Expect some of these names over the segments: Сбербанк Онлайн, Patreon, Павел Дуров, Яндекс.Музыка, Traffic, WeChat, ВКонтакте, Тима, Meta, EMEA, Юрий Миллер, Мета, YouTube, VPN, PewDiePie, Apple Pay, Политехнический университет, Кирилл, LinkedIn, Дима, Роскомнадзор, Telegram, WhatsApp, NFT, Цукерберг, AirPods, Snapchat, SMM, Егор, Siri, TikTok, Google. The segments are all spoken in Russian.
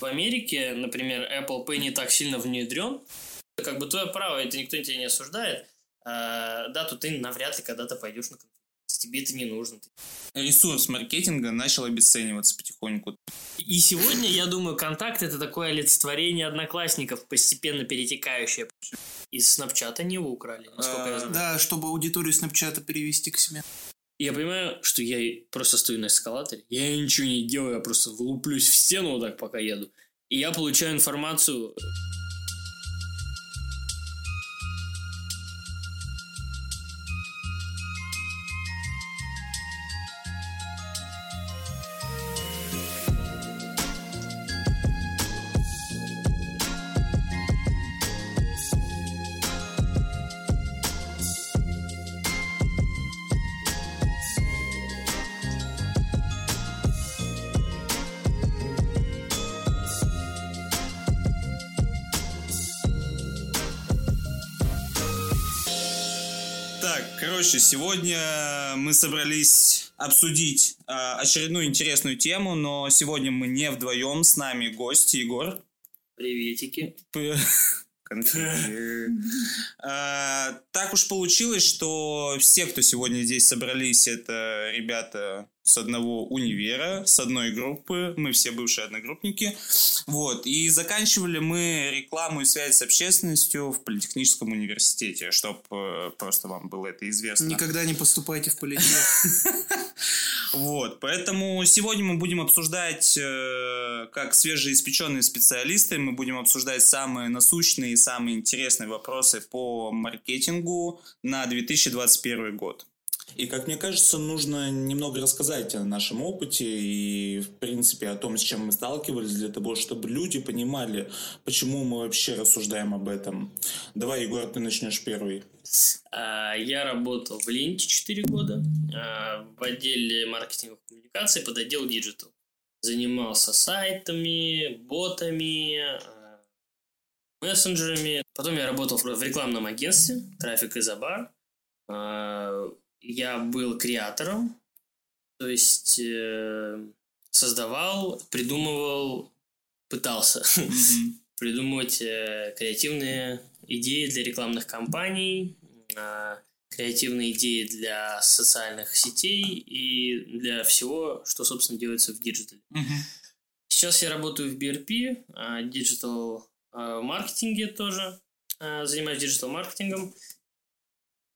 в Америке, например, Apple Pay не так сильно внедрен, как бы твое право, это никто тебя не осуждает, да, то ты навряд ли когда-то пойдешь на конференцию. Тебе это не нужно. Ресурс маркетинга начал обесцениваться потихоньку. И сегодня, я думаю, контакт — это такое олицетворение одноклассников, постепенно перетекающее. Из Snapchat они его украли, насколько я знаю. Да, чтобы аудиторию Snapchat перевести к себе. Я понимаю, что я просто стою на эскалаторе, я ничего не делаю, я просто вылуплюсь в стену вот так, пока еду. И я получаю информацию... Сегодня мы собрались обсудить очередную интересную тему, но сегодня мы не вдвоем, с нами гость Егор. Приветики. Так уж получилось, что все, кто сегодня здесь собрались, это ребята с одного универа, с одной группы, мы все бывшие одногруппники. Вот. И заканчивали мы рекламу и связь с общественностью в Политехническом университете, чтобы просто вам было это известно. Никогда не поступайте в политех. Вот, поэтому сегодня мы будем обсуждать, как свежеиспеченные специалисты, мы будем обсуждать самые насущные и самые интересные вопросы по маркетингу на 2021 год. И, как мне кажется, нужно немного рассказать о нашем опыте и, в принципе, о том, с чем мы сталкивались, для того, чтобы люди понимали, почему мы вообще рассуждаем об этом. Давай, Егор, ты начнешь первый. Я работал в Ленте 4 года в отделе маркетинга и коммуникации под отдел диджитал. Занимался сайтами, ботами, мессенджерами. Потом я работал в рекламном агентстве Traffic и Забар. Я был креатором, то есть создавал, придумывал, пытался придумывать креативные идеи для рекламных кампаний, креативные идеи для социальных сетей и для всего, что, собственно, делается в диджитале. Сейчас я работаю в BRP, диджитал-маркетинге тоже, занимаюсь диджитал-маркетингом.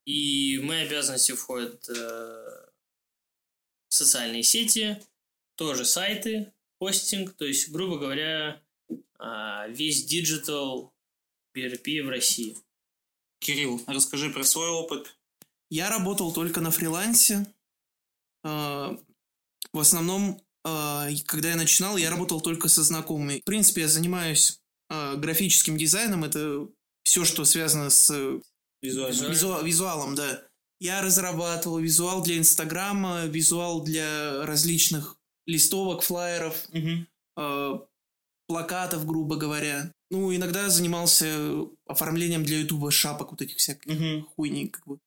И в мои обязанности входят социальные сети, тоже сайты, хостинг. То есть, грубо говоря, весь диджитал BRP в России. Кирилл, расскажи про свой опыт. Я работал только на фрилансе. В основном, когда я начинал, я работал только со знакомыми. В принципе, я занимаюсь графическим дизайном. Это все, что связано с... Визуалом, да. Я разрабатывал визуал для Инстаграма, визуал для различных листовок, флаеров, плакатов, грубо говоря. Ну, иногда занимался оформлением для Ютуба шапок, вот этих всяких хуйней, как бы.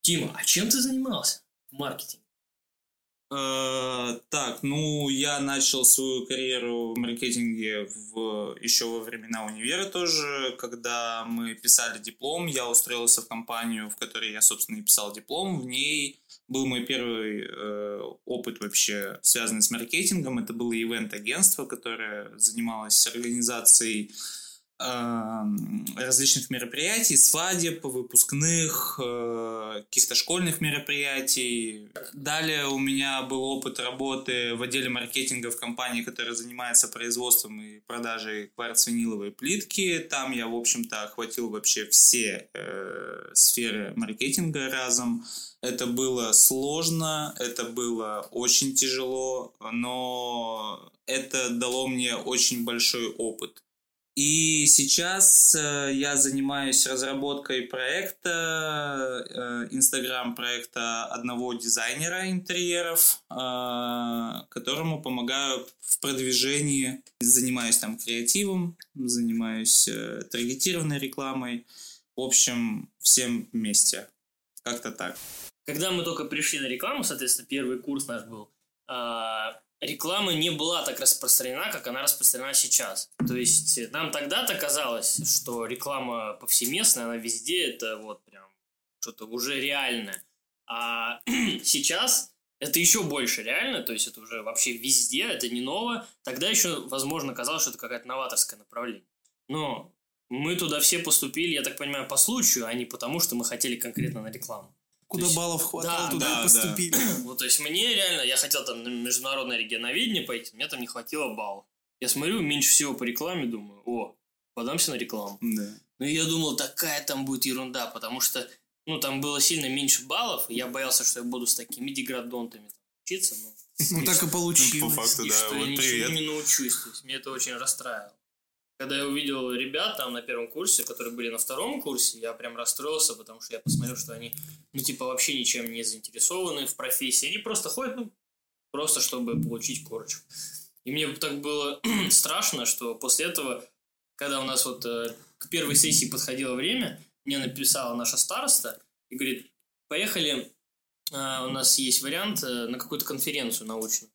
Тима, а чем ты занимался в маркетинге? Так, ну, я начал свою карьеру в маркетинге еще во времена универа тоже, когда мы писали диплом, я устроился в компанию, в которой я, собственно, и писал диплом, в ней был мой первый опыт вообще связанный с маркетингом, это было ивент-агентство, которое занималось организацией различных мероприятий, свадеб, выпускных, каких-то школьных мероприятий. Далее у меня был опыт работы в отделе маркетинга в компании, которая занимается производством и продажей кварцвиниловой плитки. Там я, в общем-то, охватил вообще все сферы маркетинга разом. Это было сложно, это было очень тяжело, но это дало мне очень большой опыт. И сейчас я занимаюсь разработкой проекта, Instagram-проекта одного дизайнера интерьеров, которому помогаю в продвижении. Занимаюсь там креативом, занимаюсь таргетированной рекламой. В общем, всем вместе. Как-то так. Когда мы только пришли на рекламу, соответственно, первый курс наш был, реклама не была так распространена, как она распространена сейчас. То есть нам тогда-то казалось, что реклама повсеместная, она везде, это вот прям что-то уже реальное. А сейчас это еще больше реально, то есть это уже вообще везде, это не ново. Тогда еще, возможно, казалось, что это какое-то новаторское направление. Но мы туда все поступили, я так понимаю, по случаю, а не потому, что мы хотели конкретно на рекламу. Куда есть, баллов хватало, да, туда и поступили. Да. Вот, то есть мне реально, я хотел там на международное регионоведение пойти, мне там не хватило баллов. Я смотрю, меньше всего по рекламе, думаю, о, подамся на рекламу. Да. Ну и я думал, такая там будет ерунда, потому что, ну, там было сильно меньше баллов, и я боялся, что я буду с такими деградонтами учиться. Ну, так и получилось. По факту, да. Что я ничего не научусь, то есть меня это очень расстраивало. Когда я увидел ребят там на первом курсе, которые были на втором курсе, я прям расстроился, потому что я посмотрел, что они, ну, типа, вообще ничем не заинтересованы в профессии. Они просто ходят, ну, просто чтобы получить корочку. И мне так было страшно, что после этого, когда у нас вот к первой сессии подходило время, мне написала наша староста и говорит, поехали, у нас есть вариант на какую-то конференцию научную.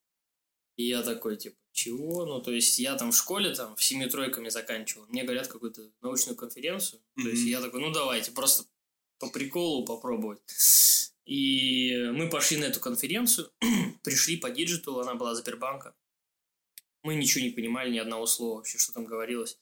И я такой, типа, чего? Ну, то есть, я там в школе там в 7 тройками заканчивал. Мне говорят какую-то научную конференцию. Mm-hmm. То есть, я такой, ну, давайте, просто по приколу попробовать. И мы пошли на эту конференцию, пришли по диджиталу, она была Сбербанка. Мы ничего не понимали, ни одного слова вообще, что там говорилось.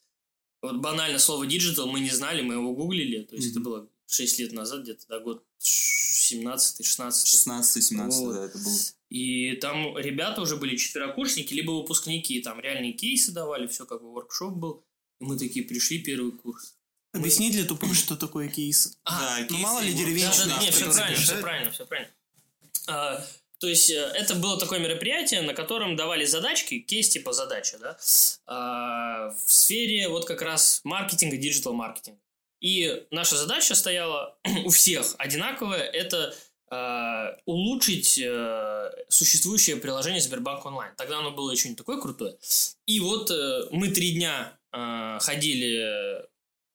Вот банально слово диджитал мы не знали, мы его гуглили. То есть, mm-hmm. это было 6 лет назад, где-то до год 17-й, 16-й. 16-17, вот. Да, это было... И там ребята уже были четверокурсники, либо выпускники, там реальные кейсы давали, все как бы воркшоп был. И мы такие пришли первый курс. Объяснить для тупых, что такое кейсы? Да, ну мало ли деревенщина. Да, нет, все правильно. То есть это было такое мероприятие, на котором давали задачки, кейс типа задача, да, в сфере вот как раз маркетинга, диджитал-маркетинга. И наша задача стояла у всех одинаковая, это... улучшить существующее приложение Сбербанк Онлайн. Тогда оно было еще не такое крутое. И вот мы 3 дня ходили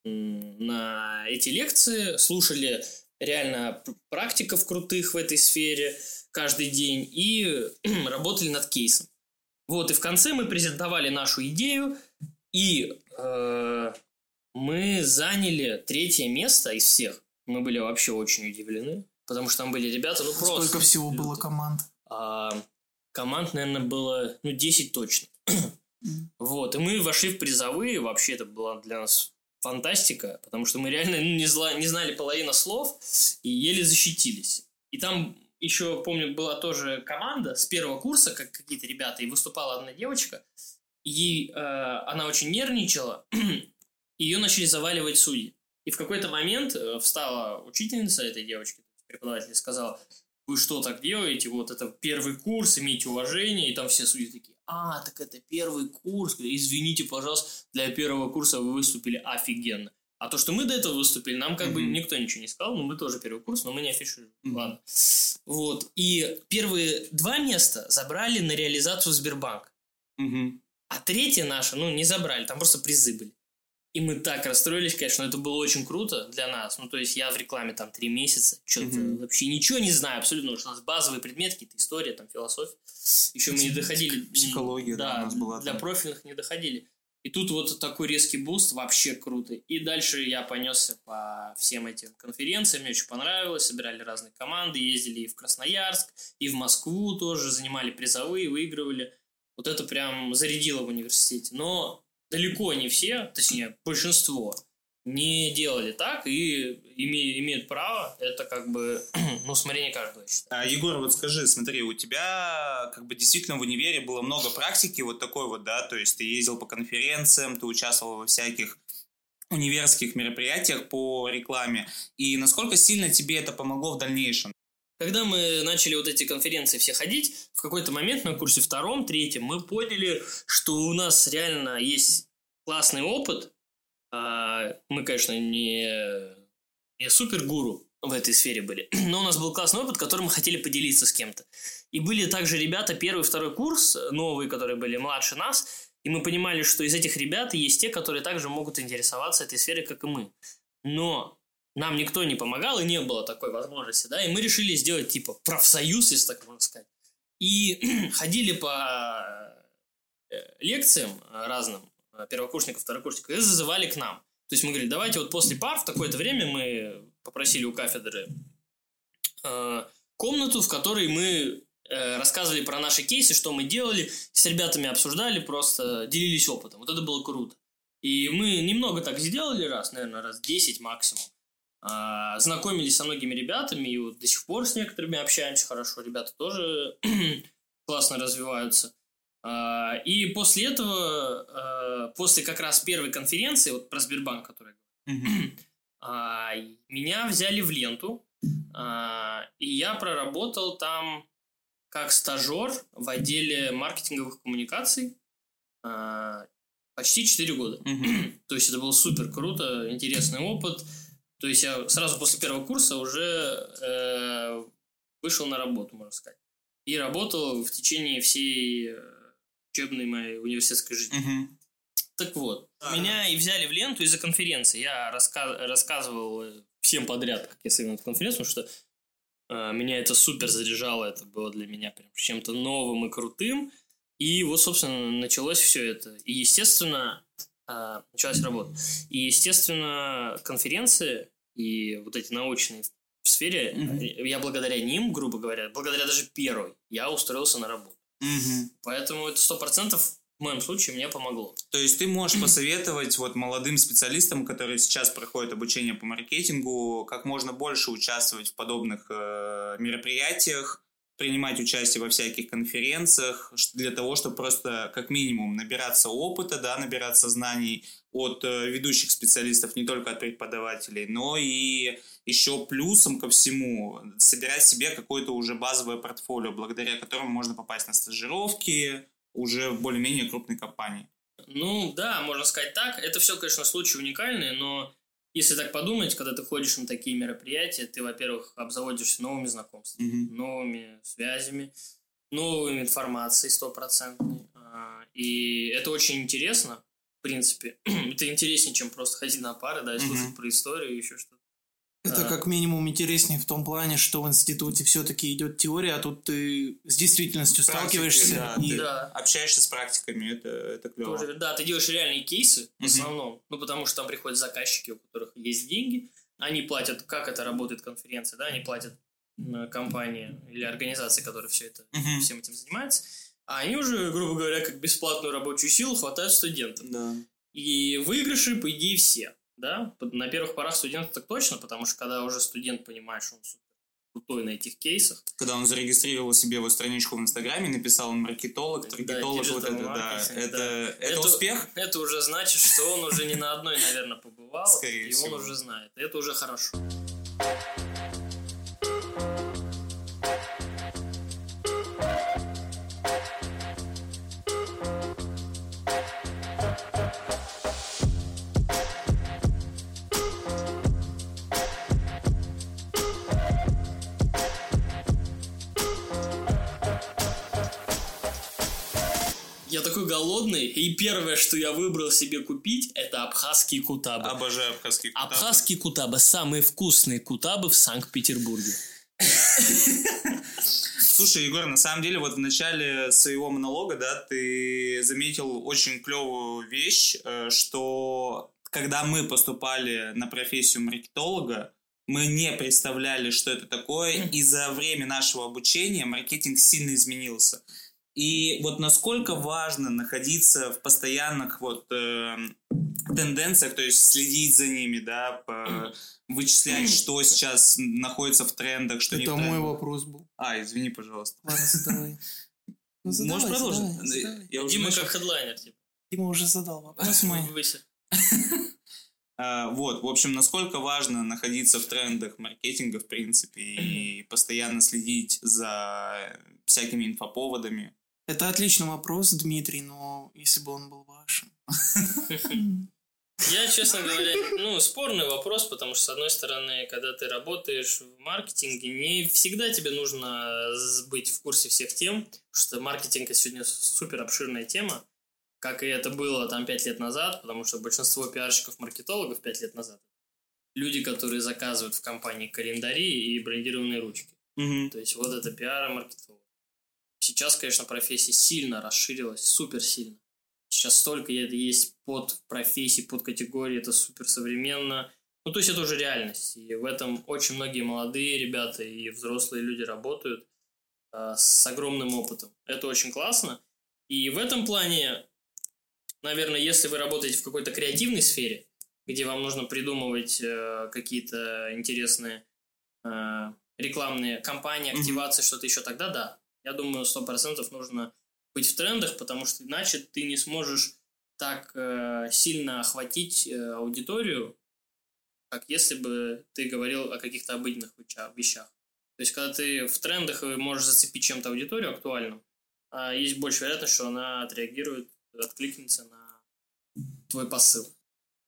на эти лекции, слушали реально практиков крутых в этой сфере каждый день и работали над кейсом. Вот, и в конце мы презентовали нашу идею, и мы заняли 3-е место из всех. Мы были вообще очень удивлены. Потому что там были ребята, ну просто... Сколько всего было команд? Команд, наверное, было, 10 точно. Вот, и мы вошли в призовые, вообще это была для нас фантастика, потому что мы реально не знали половину слов и еле защитились. И там еще, помню, была тоже команда с первого курса, как какие-то ребята, и выступала одна девочка, и она очень нервничала, ее начали заваливать судьи. И в какой-то момент встала учительница этой девочки, преподаватель, сказал, вы что так делаете, вот это первый курс, имейте уважение, и там все судьи такие, так это первый курс, извините, пожалуйста, для первого курса вы выступили офигенно, а то, что мы до этого выступили, нам как бы никто ничего не сказал, но мы тоже первый курс, но мы не афишируем, ладно, вот, и первые 2 места забрали на реализацию Сбербанка, а 3-е наше, не забрали, там просто призы были. И мы так расстроились, конечно, но это было очень круто для нас. Ну, то есть, я в рекламе там 3 месяца, что-то вообще ничего не знаю абсолютно, потому что у нас базовые предметы, какие-то история, там, философия. Еще мы не доходили. Психология, да, у нас была. Для профильных не доходили. И тут вот такой резкий буст, вообще круто. И дальше я понесся по всем этим конференциям, мне очень понравилось, собирали разные команды, ездили и в Красноярск, и в Москву тоже, занимали призовые, выигрывали. Вот это прям зарядило в университете. Но... Далеко не все, точнее, большинство не делали так и имеют право. Это как бы, усмотрение каждого, я считаю. Егор, вот скажи, смотри, у тебя как бы действительно в универе было много практики вот такой вот, да, то есть ты ездил по конференциям, ты участвовал во всяких универских мероприятиях по рекламе. И насколько сильно тебе это помогло в дальнейшем? Когда мы начали вот эти конференции все ходить, в какой-то момент на курсе 2-м, 3-м мы поняли, что у нас реально есть классный опыт. Мы, конечно, не супергуру в этой сфере были, но у нас был классный опыт, которым мы хотели поделиться с кем-то. И были также ребята 1-й, 2-й курс, новые, которые были младше нас, и мы понимали, что из этих ребят есть те, которые также могут интересоваться этой сферой, как и мы. Но... Нам никто не помогал, и не было такой возможности, да, и мы решили сделать, типа, профсоюз, если так можно сказать. И ходили по лекциям разным первокурсников, второкурсников и зазывали к нам. То есть мы говорили, давайте вот после пар в такое-то время мы попросили у кафедры комнату, в которой мы рассказывали про наши кейсы, что мы делали, с ребятами обсуждали, просто делились опытом. Вот это было круто. И мы немного так сделали раз, наверное, раз 10 максимум. Знакомились со многими ребятами, и вот до сих пор с некоторыми общаемся хорошо. Ребята тоже классно развиваются. И после этого, после как раз первой конференции, вот про Сбербанк, который меня взяли в Ленту, и я проработал там как стажер в отделе маркетинговых коммуникаций почти 4 года. То есть это было супер круто, интересный опыт. То есть я сразу после первого курса уже вышел на работу, можно сказать. И работал в течение всей учебной моей университетской жизни. Так вот, меня и взяли в Ленту из-за конференции. Я рассказывал всем подряд, как я сыграл эту конференцию, потому что меня это супер заряжало. Это было для меня прям чем-то новым и крутым. И вот, собственно, началось все это. И, естественно... началась работа. И, естественно, конференции и вот эти научные в сфере, я благодаря ним, грубо говоря, благодаря даже первой, я устроился на работу. Поэтому это 100% в моем случае мне помогло. То есть ты можешь посоветовать вот молодым специалистам, которые сейчас проходят обучение по маркетингу, как можно больше участвовать в подобных мероприятиях, принимать участие во всяких конференциях для того, чтобы просто как минимум набираться опыта, да, набираться знаний от ведущих специалистов, не только от преподавателей, но и еще плюсом ко всему собирать себе какое-то уже базовое портфолио, благодаря которому можно попасть на стажировки уже в более-менее крупной компании. Ну да, можно сказать так. Это все, конечно, случаи уникальные, но если так подумать, когда ты ходишь на такие мероприятия, ты, во-первых, обзаводишься новыми знакомствами, новыми связями, новой информацией 100%. И это очень интересно, в принципе. Это интереснее, чем просто ходить на пары, да, и слушать про историю и еще что-то. Это как минимум интереснее в том плане, что в институте все-таки идет теория, а тут ты с действительностью сталкиваешься. Да, и... общаешься с практиками, это клево. Тоже, да, ты делаешь реальные кейсы в основном, ну потому что там приходят заказчики, у которых есть деньги, они платят, как это работает конференция, да, они платят компании или организации, которые все это, всем этим занимаются, а они уже, грубо говоря, как бесплатную рабочую силу хватают студентов. И выигрыши, по идее, все. Да, на первых порах студентов так точно, потому что когда уже студент понимает, что он крутой на этих кейсах. Когда он зарегистрировал себе вот страничку в Инстаграме, написал он маркетолог, таргетолог, вот это, да. Это успех? Это уже значит, что он уже не на одной, наверное, побывал, и он уже знает. Это уже хорошо. Я такой голодный, и первое, что я выбрал себе купить, это абхазские кутабы. Обожаю абхазские кутабы. Абхазские кутабы – самые вкусные кутабы в Санкт-Петербурге. Слушай, Егор, на самом деле, вот в начале своего монолога, да, ты заметил очень клевую вещь, что когда мы поступали на профессию маркетолога, мы не представляли, что это такое, и за время нашего обучения маркетинг сильно изменился. И вот насколько важно находиться в постоянных вот тенденциях, то есть следить за ними, да, вычислять, что сейчас находится в трендах, что не в трендах. Это мой вопрос был. Извини, пожалуйста. Ладно, задавай. Можешь продолжить? Дима как хедлайнер. Дима уже задал вопрос мой. Вот, в общем, насколько важно находиться в трендах маркетинга, в принципе, и постоянно следить за всякими инфоповодами. Это отличный вопрос, Дмитрий, но если бы он был вашим. Я, честно говоря, спорный вопрос, потому что, с одной стороны, когда ты работаешь в маркетинге, не всегда тебе нужно быть в курсе всех тем, потому что маркетинг сегодня супер обширная тема, как и это было там 5 лет назад, потому что большинство пиарщиков-маркетологов 5 лет назад люди, которые заказывают в компании календари и брендированные ручки. То есть вот это пиар-маркетолог. Сейчас, конечно, профессия сильно расширилась, супер сильно. Сейчас столько есть под профессии, под категории, это супер современно. Ну, то есть это уже реальность. И в этом очень многие молодые ребята и взрослые люди работают с огромным опытом. Это очень классно. И в этом плане, наверное, если вы работаете в какой-то креативной сфере, где вам нужно придумывать какие-то интересные рекламные кампании, активации, что-то еще, тогда да. Я думаю, 100% нужно быть в трендах, потому что иначе ты не сможешь так сильно охватить аудиторию, как если бы ты говорил о каких-то обыденных вещах. То есть, когда ты в трендах и можешь зацепить чем-то аудиторию актуальную, есть больше вероятность, что она отреагирует, откликнется на твой посыл.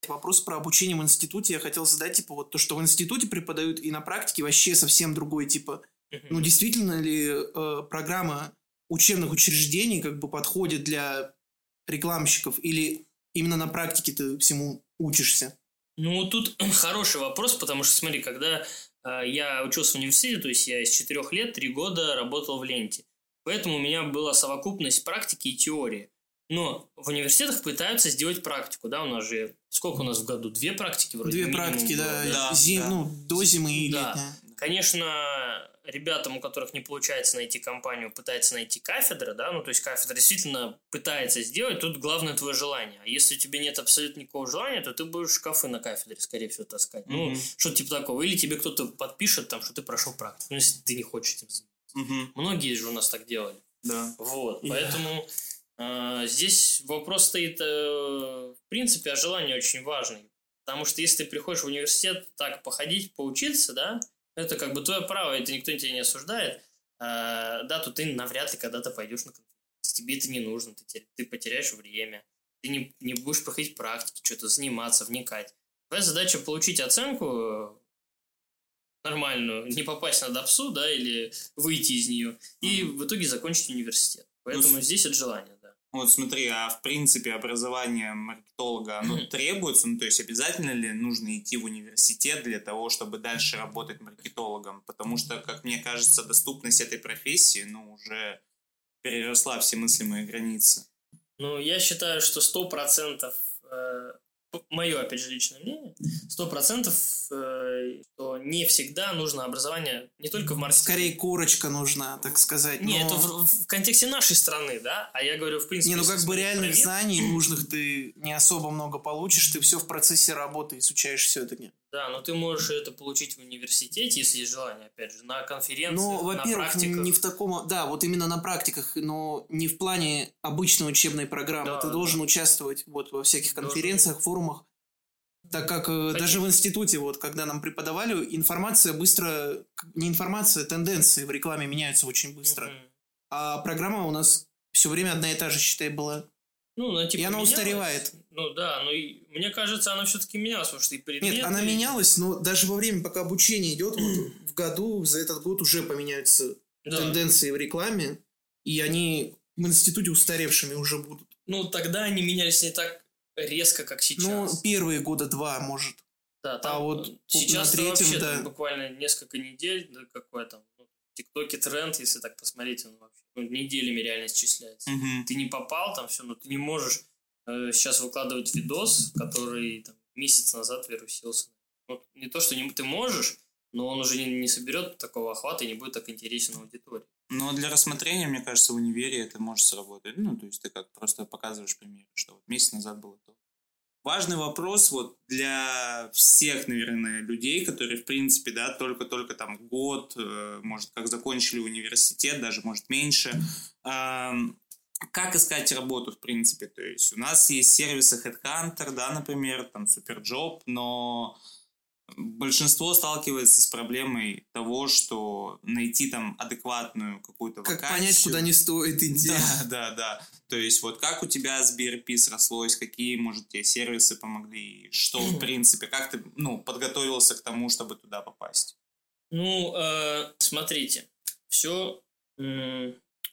Вопрос про обучение в институте я хотел задать, то, что в институте преподают, и на практике вообще совсем другой, ну, действительно ли программа учебных учреждений подходит для рекламщиков, или именно на практике ты всему учишься? Ну, тут хороший вопрос, потому что, смотри, когда я учился в университете, то есть я из 4 лет 3 года работал в Ленте, поэтому у меня была совокупность практики и теории. Но в университетах пытаются сделать практику, да, у нас же, сколько у нас в году? 2 практики вроде? 2 практики, да. Ну, до зимы и летняя. Конечно, ребятам, у которых не получается найти компанию, пытается найти кафедра, да, ну, то есть кафедра действительно пытается сделать, тут главное твое желание. А если у тебя нет абсолютно никакого желания, то ты будешь шкафы на кафедре, скорее всего, таскать, ну, что-то типа такого. Или тебе кто-то подпишет, там, что ты прошел практику, ну, если ты не хочешь этим заниматься. Многие же у нас так делали. Да. Вот, поэтому... Здесь вопрос стоит, в принципе, о желании очень важный. Потому что если ты приходишь в университет так походить, поучиться, да, это твое право, это никто тебя не осуждает, да, то ты навряд ли когда-то пойдешь на конференцию. Тебе это не нужно, ты потеряешь время, ты не будешь проходить практики, что-то заниматься, вникать. Твоя задача получить оценку нормальную, не попасть на допсу, да, или выйти из нее, и в итоге закончить университет. Поэтому здесь это желание. Вот смотри, а в принципе образование маркетолога, оно требуется? Ну, то есть обязательно ли нужно идти в университет для того, чтобы дальше работать маркетологом? Потому что, как мне кажется, доступность этой профессии, ну, уже переросла все мыслимые границы. Ну, я считаю, что 100%, мое, опять же, личное мнение, 100%, что не всегда нужно образование не только в маркетинге. Скорее, курочка нужна, так сказать. Не, это в контексте нашей страны, да? А я говорю, в принципе... Не, ну реальных знаний нужных ты не особо много получишь, ты все в процессе работы изучаешь все-таки. Да, но ты можешь это получить в университете, если есть желание, опять же, на конференциях, на практиках. Ну, во-первых, не в таком... Да, вот именно на практиках, но не в плане обычной учебной программы. Да, ты должен участвовать во всяких конференциях, форумах. Так как даже в институте, когда нам преподавали, информация быстро... Не информация, тенденции в рекламе меняются очень быстро. А программа у нас все время одна и та же, считай, была. Ну, и она менялась, устаревает. Ну да, но мне кажется, она все-таки менялась, потому что и предметы... Нет, она менялась, но даже во время, пока обучение идет, в году, за этот год уже поменяются тенденции в рекламе, и они в институте устаревшими уже будут. Ну, тогда они менялись не так резко, как сейчас. Ну, первые года 2, может. Да, там, а сейчас на третьем, вообще там буквально несколько недель, да, в ТикТоке тренд, если так посмотреть, он вообще неделями реально исчисляется. Ты не попал там все, но ты не можешь сейчас выкладывать видос, который месяц назад вирусился. Не то, что ты можешь, но он уже не соберет такого охвата и не будет так интересен аудитории. Но для рассмотрения, мне кажется, в универе это может сработать. Ну, то есть ты просто показываешь пример, что месяц назад было то. Важный вопрос для всех, наверное, людей, которые, в принципе, да, только год, может, как закончили университет, даже, может, меньше. Как искать работу, в принципе? То есть у нас есть сервисы HeadHunter, да, например, Superjob, но большинство сталкивается с проблемой того, что найти адекватную какую-то вакансию. Как понять, куда не стоит идти. Да. То есть как у тебя с BRP срослось, какие, может, тебе сервисы помогли, что, в принципе, как ты подготовился к тому, чтобы туда попасть? Ну, смотрите, все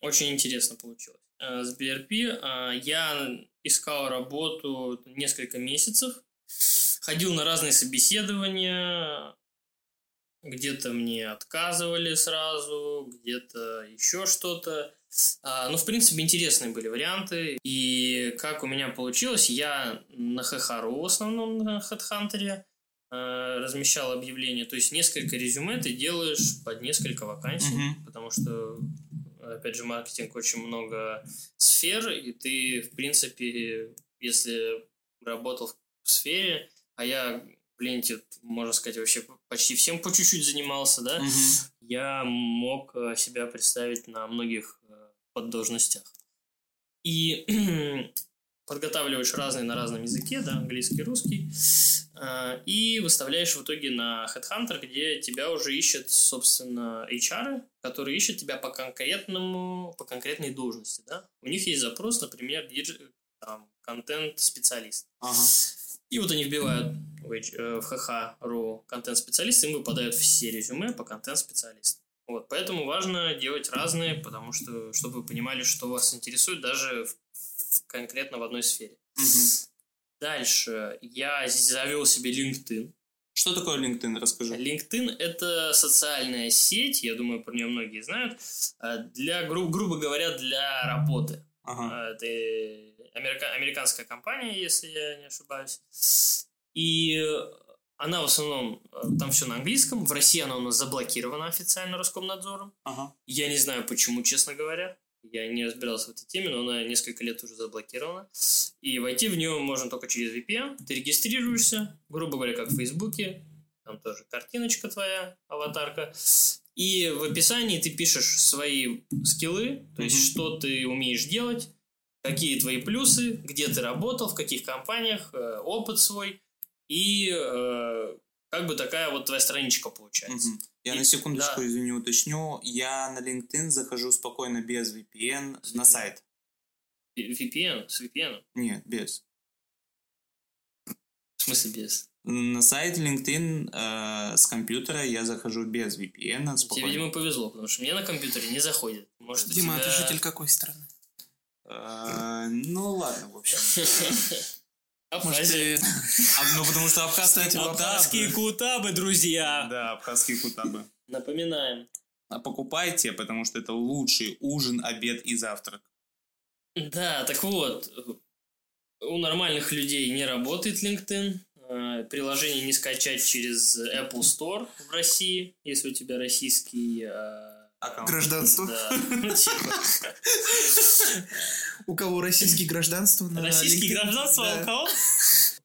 очень интересно получилось. С BRP я искал работу несколько месяцев. Ходил на разные собеседования, где-то мне отказывали сразу, где-то еще что-то. Ну, в принципе, интересные были варианты. И как у меня получилось, я на Хехару в основном, на HeadHunter, размещал объявления. То есть несколько резюме ты делаешь под несколько вакансий, потому что, опять же, маркетинг очень много сфер, и ты, в принципе, если работал в сфере, а я в ленте, можно сказать, вообще почти всем по чуть-чуть занимался, да, я мог себя представить на многих поддолжностях. И подготавливаешь разные на разном языке, да, английский, русский, и выставляешь в итоге на HeadHunter, где тебя уже ищут, собственно, HR, которые ищут тебя по конкретной должности, да. У них есть запрос, например, там, контент-специалист. И вот они вбивают в HH.ru контент-специалист, им выпадают все резюме по контент-специалисту. Вот, поэтому важно делать разные, потому что, чтобы вы понимали, что вас интересует даже конкретно в одной сфере. Дальше я завел себе LinkedIn. Что такое LinkedIn? Расскажи. LinkedIn – это социальная сеть, я думаю, про нее многие знают, для, грубо говоря, для работы. Это американская компания, если я не ошибаюсь. И она в основном, там все на английском. В России она у нас заблокирована официально Роскомнадзором. Я не знаю, почему, честно говоря. Я не разбирался в этой теме, но она несколько лет уже заблокирована. И войти в нее можно только через VPN. Ты регистрируешься, грубо говоря, как в Фейсбуке. Там тоже картиночка твоя, аватарка. И в описании ты пишешь свои скиллы, то есть что ты умеешь делать, какие твои плюсы, где ты работал, в каких компаниях, опыт свой. И как бы такая вот твоя страничка получается. Я на секундочку, извини, уточню. Я на LinkedIn захожу спокойно без VPN на сайт. VPN? С VPN? Нет, без. В смысле без? На сайт LinkedIn с компьютера я захожу без VPN. Спокойно. Тебе, видимо, повезло, потому что мне на компьютере не заходит. Может, Дима, ты житель какой страны? Ну ладно, в общем. Абхазия. Ну, потому что абхазские кутабы, друзья. Да, абхазские кутабы. Напоминаем. Покупайте, потому что это лучший ужин, обед и завтрак. Да, так вот. У нормальных людей не работает LinkedIn. Приложение не скачать через Apple Store в России, если у тебя российский... Гражданство. У кого российские гражданства? Российские гражданства, у кого?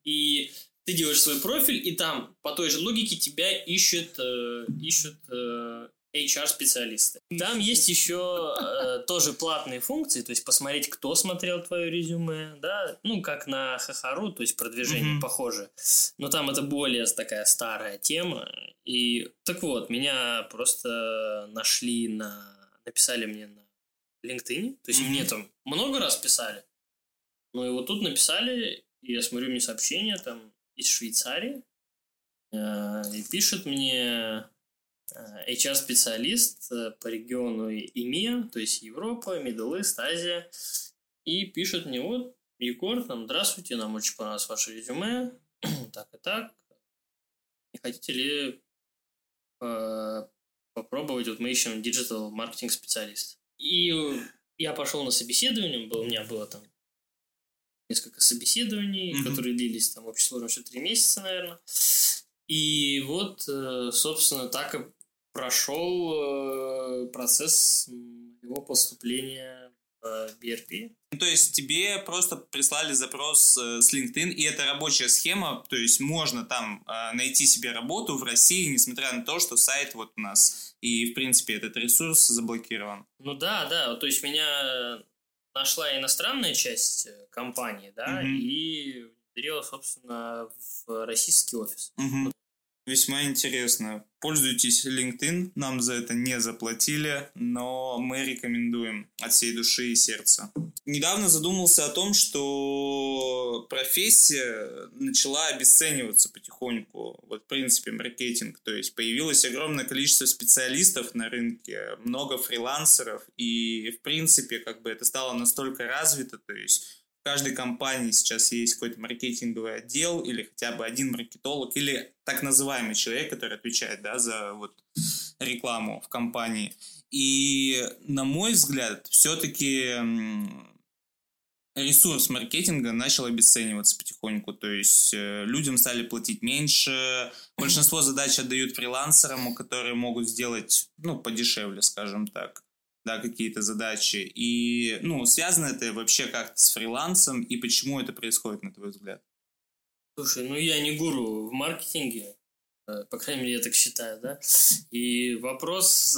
И ты делаешь свой профиль, и там по той же логике тебя ищут HR-специалисты. Там есть еще тоже платные функции, то есть посмотреть, кто смотрел твое резюме, да, ну, как на Хахару, то есть продвижение похоже, но там это более такая старая тема. И так вот, меня просто нашли написали мне на LinkedIn, то есть мне там много раз писали, но и вот тут написали, и я смотрю, мне сообщение там из Швейцарии, и пишет мне HR-специалист по региону EMEA, то есть Европа, Middle East, Азия, и пишет мне: вот, Егор, там, здравствуйте, нам очень понравилось ваше резюме, так и так, не хотите ли попробовать, вот мы ищем диджитал-маркетинг специалист. И я пошел на собеседование, у меня было там несколько собеседований, которые длились там в общей сложности 3 месяца, наверное. И вот, собственно, так и прошел процесс моего поступления в BRP. То есть тебе просто прислали запрос с LinkedIn, и это рабочая схема, то есть можно там найти себе работу в России, несмотря на то, что сайт вот у нас, и в принципе этот ресурс заблокирован. Ну да, то есть меня нашла иностранная часть компании, да, и внедрила, собственно, в российский офис. Весьма интересно. Пользуйтесь LinkedIn, нам за это не заплатили, но мы рекомендуем от всей души и сердца. Недавно задумался о том, что профессия начала обесцениваться потихоньку. Вот, в принципе, маркетинг. То есть появилось огромное количество специалистов на рынке, много фрилансеров, и, в принципе, как бы это стало настолько развито, то есть... В каждой компании сейчас есть какой-то маркетинговый отдел или хотя бы один маркетолог или так называемый человек, который отвечает, да, за вот рекламу в компании. И, на мой взгляд, все-таки ресурс маркетинга начал обесцениваться потихоньку. То есть людям стали платить меньше. Большинство задач отдают фрилансерам, которые могут сделать, подешевле, скажем так, да, какие-то задачи. И, связано это вообще как-то с фрилансом, и почему это происходит, на твой взгляд? Слушай, я не гуру в маркетинге, по крайней мере, я так считаю, да? И вопрос,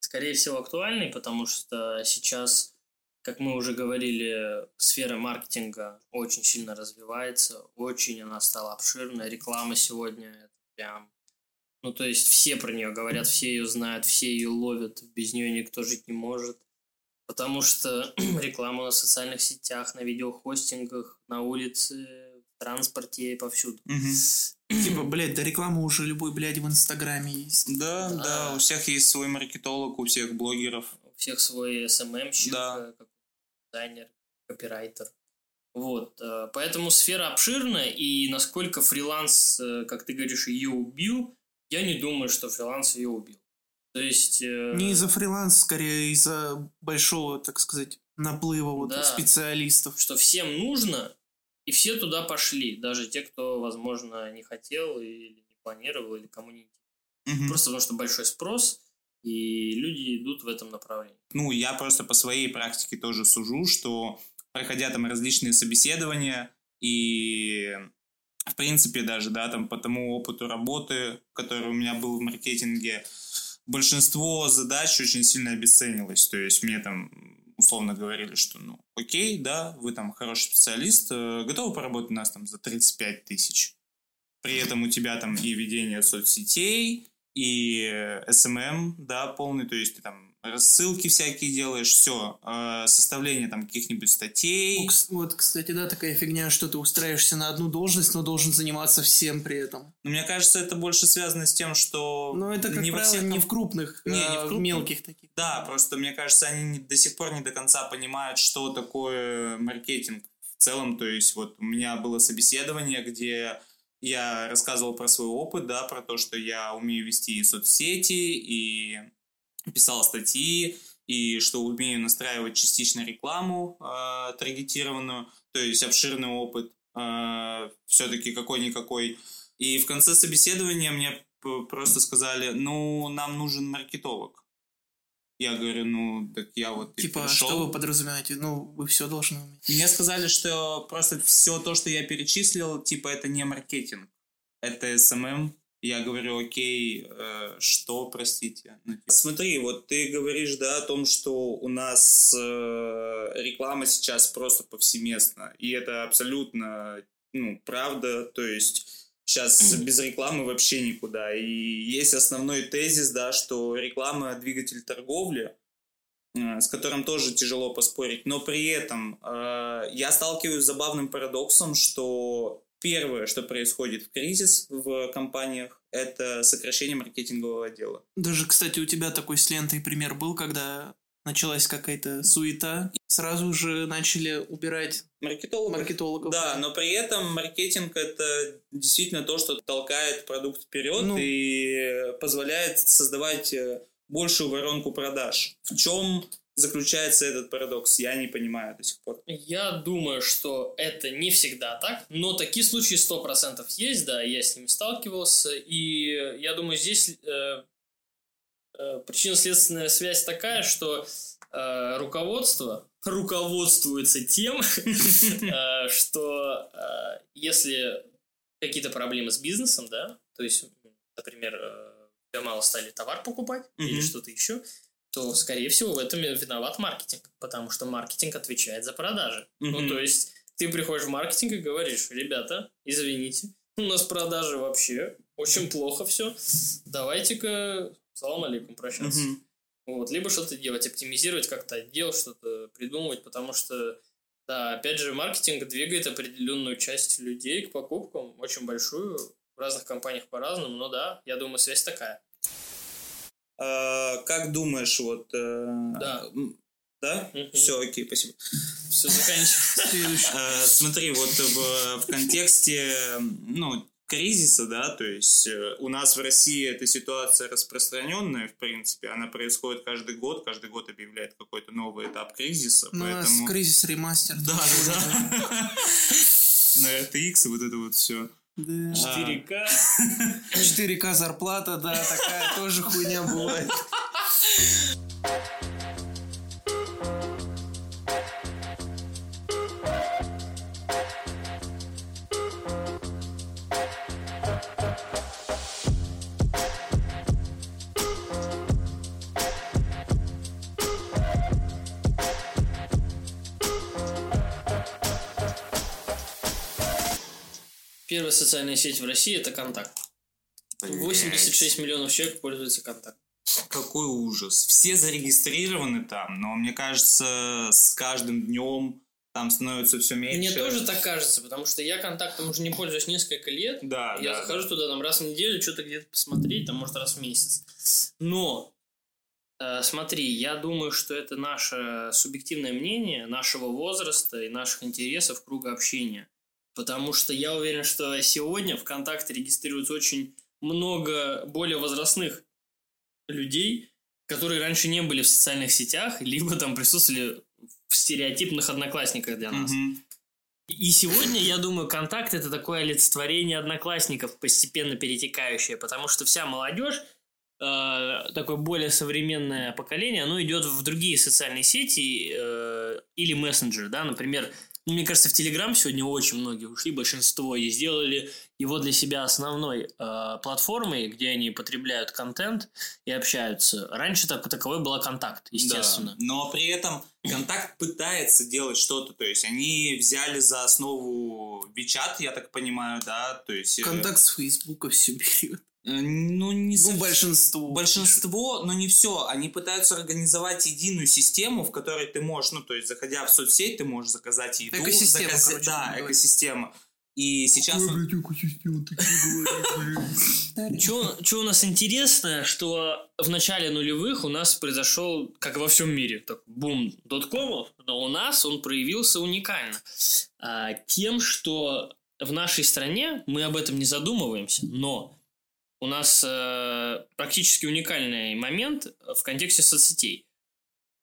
скорее всего, актуальный, потому что сейчас, как мы уже говорили, сфера маркетинга очень сильно развивается, очень она стала обширной, реклама сегодня это прям... то есть все про нее говорят, все ее знают, все ее ловят, без нее никто жить не может. Потому что реклама на социальных сетях, на видеохостингах, на улице, в транспорте, повсюду. Угу. Да реклама уже любой, в Инстаграме есть. Да, у всех есть свой маркетолог, у всех блогеров. У всех свой СММщик, да. Дизайнер, копирайтер. Вот, поэтому сфера обширная, и насколько фриланс, как ты говоришь, ее убил, я не думаю, что фриланс ее убил. То есть... Не из-за фриланса, скорее из-за большого, так сказать, наплыва специалистов. Что всем нужно, и все туда пошли. Даже те, кто, возможно, не хотел или не планировал, или кому не интересно. Угу. Просто потому, что большой спрос, и люди идут в этом направлении. Я просто по своей практике тоже сужу, что, проходя там различные собеседования и... В принципе, даже, по тому опыту работы, который у меня был в маркетинге, большинство задач очень сильно обесценилось. То есть мне там условно говорили, что окей, вы там хороший специалист, готовы поработать у нас там за 35 тысяч. При этом у тебя там и ведение соцсетей, и СММ, полный, то есть ты там рассылки всякие делаешь, все, составление там каких-нибудь статей. Вот, кстати, такая фигня, что ты устраиваешься на одну должность, но должен заниматься всем при этом. Но мне кажется, это больше связано с тем, что... это, как правило, не в крупных, в мелких таких. Да, просто, мне кажется, они до сих пор не до конца понимают, что такое маркетинг в целом. То есть вот у меня было собеседование, где... Я рассказывал про свой опыт, про то, что я умею вести и соцсети, и писал статьи, и что умею настраивать частично рекламу таргетированную, то есть обширный опыт, все-таки какой-никакой. И в конце собеседования мне просто сказали, нам нужен маркетолог. Я говорю, так я вот и пришел. Что вы подразумеваете? Вы все должны уметь. Мне сказали, что просто все то, что я перечислил, это не маркетинг, это СММ. Я говорю, окей, что, простите? Смотри, вот ты говоришь, о том, что у нас реклама сейчас просто повсеместна. И это абсолютно, правда, то есть... Сейчас без рекламы вообще никуда. И есть основной тезис, что реклама – двигатель торговли, с которым тоже тяжело поспорить. Но при этом я сталкиваюсь с забавным парадоксом, что первое, что происходит в кризис в компаниях, это сокращение маркетингового отдела. Даже, кстати, у тебя такой с лентой пример был, когда началась какая-то суета, и сразу же начали убирать маркетологов. Да, но при этом маркетинг – это действительно то, что толкает продукт вперед и позволяет создавать большую воронку продаж. В чем заключается этот парадокс, я не понимаю до сих пор. Я думаю, что это не всегда так, но такие случаи 100% есть, я с ними сталкивался, и я думаю, здесь... Причинно-следственная связь такая, что руководство руководствуется тем, что если какие-то проблемы с бизнесом, то есть, например, тебя мало стали товар покупать или что-то еще, то, скорее всего, в этом виноват маркетинг, потому что маркетинг отвечает за продажи. То есть ты приходишь в маркетинг и говоришь, ребята, извините, у нас продажи вообще очень плохо все, давайте-ка... Салам алейкум, прощаться. Либо что-то делать, оптимизировать как-то отдел, что-то придумывать, потому что, опять же, маркетинг двигает определенную часть людей к покупкам, очень большую, в разных компаниях по-разному, я думаю, связь такая. Как думаешь, Да? Все, окей, спасибо. Все, заканчиваем. Смотри, в контексте, кризиса, да, то есть у нас в России эта ситуация распространенная, в принципе, она происходит каждый год объявляет какой-то новый этап кризиса, ну, поэтому... У нас кризис ремастер. Да. На RTX и вот это вот все. 4К. 4К зарплата, да, такая тоже хуйня бывает. Первая социальная сеть в России – это «Контакт». 86 миллионов человек пользуются «Контактом». Какой ужас. Все зарегистрированы там, но, мне кажется, с каждым днем там становится все меньше. Мне тоже так кажется, потому что я «Контактом» уже не пользуюсь несколько лет. Да, я захожу туда там раз в неделю, что-то где-то посмотреть, там, может, раз в месяц. Но, смотри, я думаю, что это наше субъективное мнение, нашего возраста и наших интересов, круга общения. Потому что я уверен, что сегодня ВКонтакте регистрируется очень много более возрастных людей, которые раньше не были в социальных сетях, либо там присутствовали в стереотипных одноклассниках для нас. Mm-hmm. И сегодня, я думаю, ВКонтакт — это такое олицетворение одноклассников, постепенно перетекающее, потому что вся молодежь, такое более современное поколение, оно идет в другие социальные сети или мессенджеры, да, например... Мне кажется, в Telegram сегодня очень многие ушли, большинство, и сделали его для себя основной платформой, где они потребляют контент и общаются. Раньше таковой была «Контакт», естественно. Да, но при этом «Контакт» пытается делать что-то, то есть они взяли за основу WeChat, я так понимаю, да, то есть... «Контакт» с Фейсбука все берет. Ну, не совсем. Большинство, но не все. Они пытаются организовать единую систему, в которой ты можешь, ну, то есть, заходя в соцсеть, ты можешь заказать еду. Экосистема, короче. Да, экосистема. И сейчас... Ой, блядь, экосистема, ты что говоришь? Что у нас интересно, что в начале нулевых у нас произошел, как во всем мире, бум доткомов, но у нас он проявился уникально. Тем, что в нашей стране мы об этом не задумываемся, но... У нас практически уникальный момент в контексте соцсетей.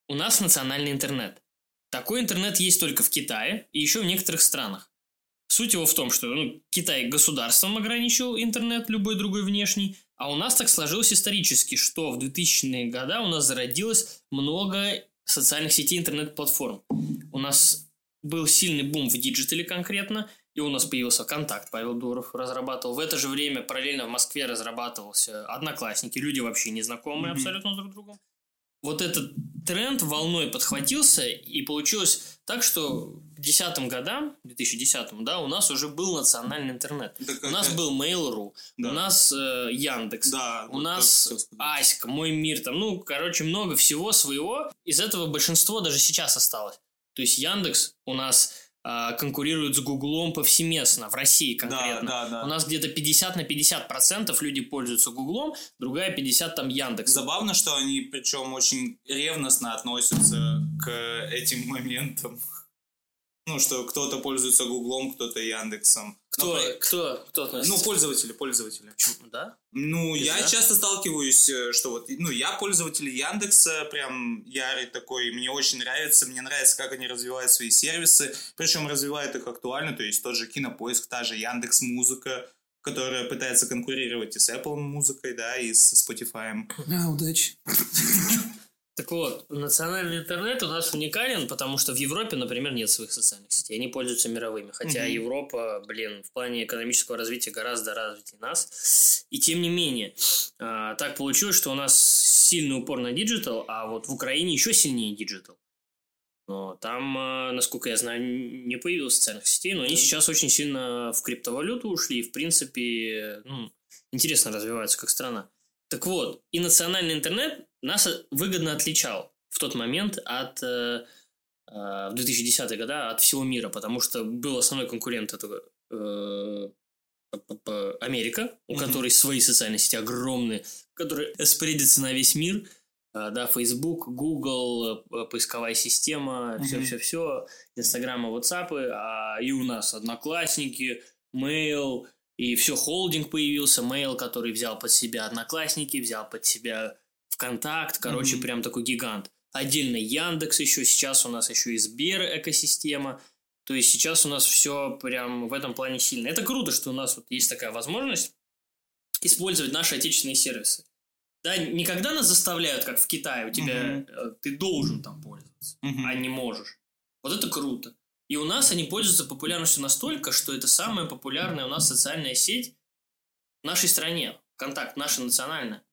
У нас национальный интернет. Такой интернет есть только в Китае и еще в некоторых странах. Суть его в том, что Китай государством ограничил интернет, любой другой внешний, а у нас так сложилось исторически, что в 2000-е годы у нас зародилось много социальных сетей, интернет-платформ. У нас был сильный бум в диджитале конкретно, и у нас появился «Контакт», Павел Дуров разрабатывал. В это же время параллельно в Москве разрабатывался «Одноклассники», люди вообще незнакомые абсолютно друг с другом. Вот этот тренд волной подхватился, и получилось так, что к 10-м годам, 2010-м, да, у нас уже был национальный интернет. Да, у нас был Mail.ru, да. У нас Яндекс, да, у нас Аська, Мой мир, там, короче, много всего своего. Из этого большинство даже сейчас осталось. То есть Яндекс у нас... конкурируют с Гуглом повсеместно, в России конкретно. Да. У нас где-то 50% на 50% люди пользуются Гуглом, другая 50% там Яндекс. Забавно, что они причем очень ревностно относятся к этим моментам. Что кто-то пользуется Гуглом, кто-то Яндексом. Кто относится? Пользователи. Да? Я часто сталкиваюсь, что я пользователь Яндекса, прям ярый такой, мне очень нравится, как они развивают свои сервисы, причем развивают их актуально, то есть тот же Кинопоиск, та же Яндекс.Музыка, которая пытается конкурировать и с Apple музыкой, да, и с Spotify. Удачи. Так вот, национальный интернет у нас уникален, потому что в Европе, например, нет своих социальных сетей. Они пользуются мировыми. Хотя Европа, в плане экономического развития гораздо развитее нас. И тем не менее, так получилось, что у нас сильный упор на диджитал, а вот в Украине еще сильнее диджитал. Но там, насколько я знаю, не появилось социальных сетей, но они сейчас очень сильно в криптовалюту ушли и, в принципе, интересно развиваются как страна. Так вот, и национальный интернет нас выгодно отличал в тот момент от 2010-е годы от всего мира, потому что был основной конкурент этого Америка, у которой свои социальные сети огромные, которые спредятся на весь мир, Facebook, Google, поисковая система, все, Инстаграмы, WhatsApp, и у нас Одноклассники, Mail. И все, холдинг появился, Mail, который взял под себя Одноклассники, взял под себя ВКонтакт, короче, прям такой гигант. Отдельно Яндекс еще, сейчас у нас еще и Сбер экосистема. То есть сейчас у нас все прям в этом плане сильно. Это круто, что у нас вот есть такая возможность использовать наши отечественные сервисы. Да, не когда нас заставляют, как в Китае, у тебя ты должен там пользоваться, а не можешь. Вот это круто. И у нас они пользуются популярностью настолько, что это самая популярная у нас социальная сеть в нашей стране. ВКонтакт, наша национальная.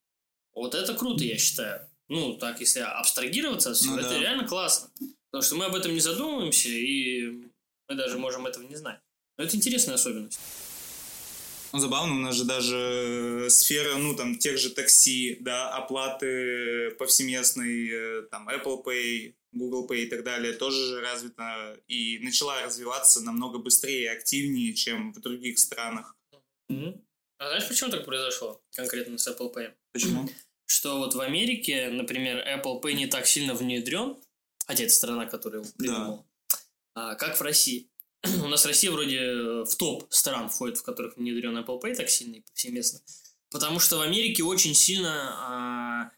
Вот это круто, я считаю. Ну, так, если абстрагироваться от всего, это реально классно. Потому что мы об этом не задумываемся, и мы даже можем этого не знать. Но это интересная особенность. Ну, забавно, у нас же даже сфера, ну, там, тех же такси, да, оплаты повсеместной, там, Apple Pay, Google Pay и так далее, тоже развита и начала развиваться намного быстрее и активнее, чем в других странах. А знаешь, почему так произошло конкретно с Apple Pay? Почему? Что вот в Америке, например, Apple Pay не так сильно внедрен, хотя это страна, которая его придумала, как в России. У нас Россия вроде в топ стран входит, в которых внедрен Apple Pay так сильно и повсеместно, потому что в Америке очень сильно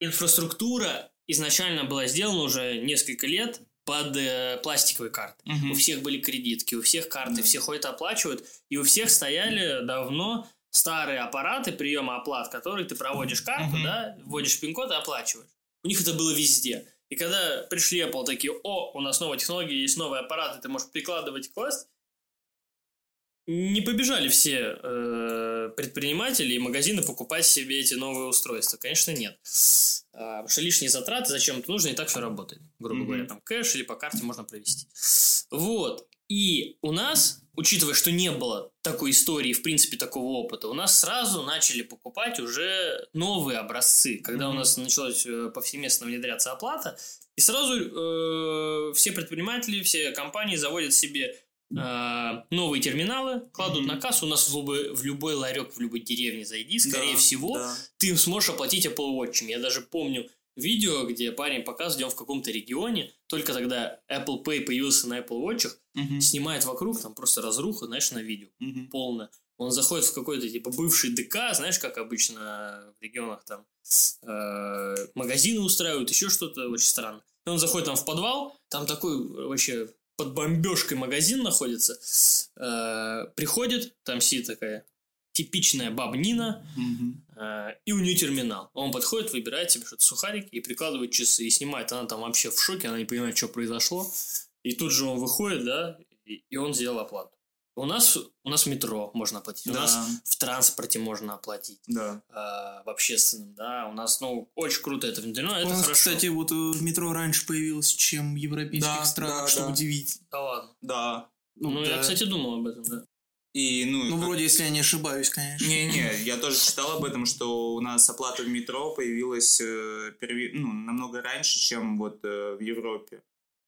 инфраструктура изначально была сделана уже несколько лет под пластиковые карты. У всех были кредитки, у всех карты, все ходят оплачивают, и у всех стояли давно старые аппараты приема оплат, которые ты проводишь карту, да, вводишь пин-код и оплачиваешь. У них это было везде. И когда пришли Apple, такие, о, у нас новая технология, есть новые аппараты, ты можешь прикладывать и класть. Не побежали все предприниматели и магазины покупать себе эти новые устройства. Конечно, нет. Потому что лишние затраты, зачем это нужно, и так все работает. Грубо говоря, там кэш или по карте можно провести. Вот. И у нас, учитывая, что не было такой истории, в принципе, такого опыта, у нас сразу начали покупать уже новые образцы, когда у нас началась повсеместно внедряться оплата, и сразу все предприниматели, все компании заводят себе новые терминалы, кладут на кассу. У нас в любой ларек, в любой деревне зайди, скорее всего, ты сможешь оплатить Apple Watch. Я даже помню видео, где парень показывает, он в каком-то регионе, только тогда Apple Pay появился на Apple Watch, снимает вокруг, там просто разруха, знаешь, на видео, полно. Он заходит в какой-то, типа, бывший ДК, знаешь, как обычно в регионах там магазины устраивают, еще что-то очень странно. И он заходит там в подвал, там такой вообще под бомбежкой магазин находится, приходит, там сидит такая типичная бабнина, и у нее терминал. Он подходит, выбирает себе что-то сухарик и прикладывает часы, и снимает. Она там вообще в шоке, она не понимает, что произошло. И тут же он выходит, да, и он сделал оплату. У нас метро можно оплатить, у нас в транспорте можно оплатить, в общественном, да, у нас, ну, очень круто это внедрено, это хорошо. Кстати, вот в метро раньше появилось, чем в европейских странах, чтобы удивить. Да ладно? Да. Ну, я, кстати, думал об этом, да. И, ну, вроде, если я не ошибаюсь, конечно. Не-не, я тоже читал об этом, что у нас оплата в метро появилась намного раньше, чем вот в Европе.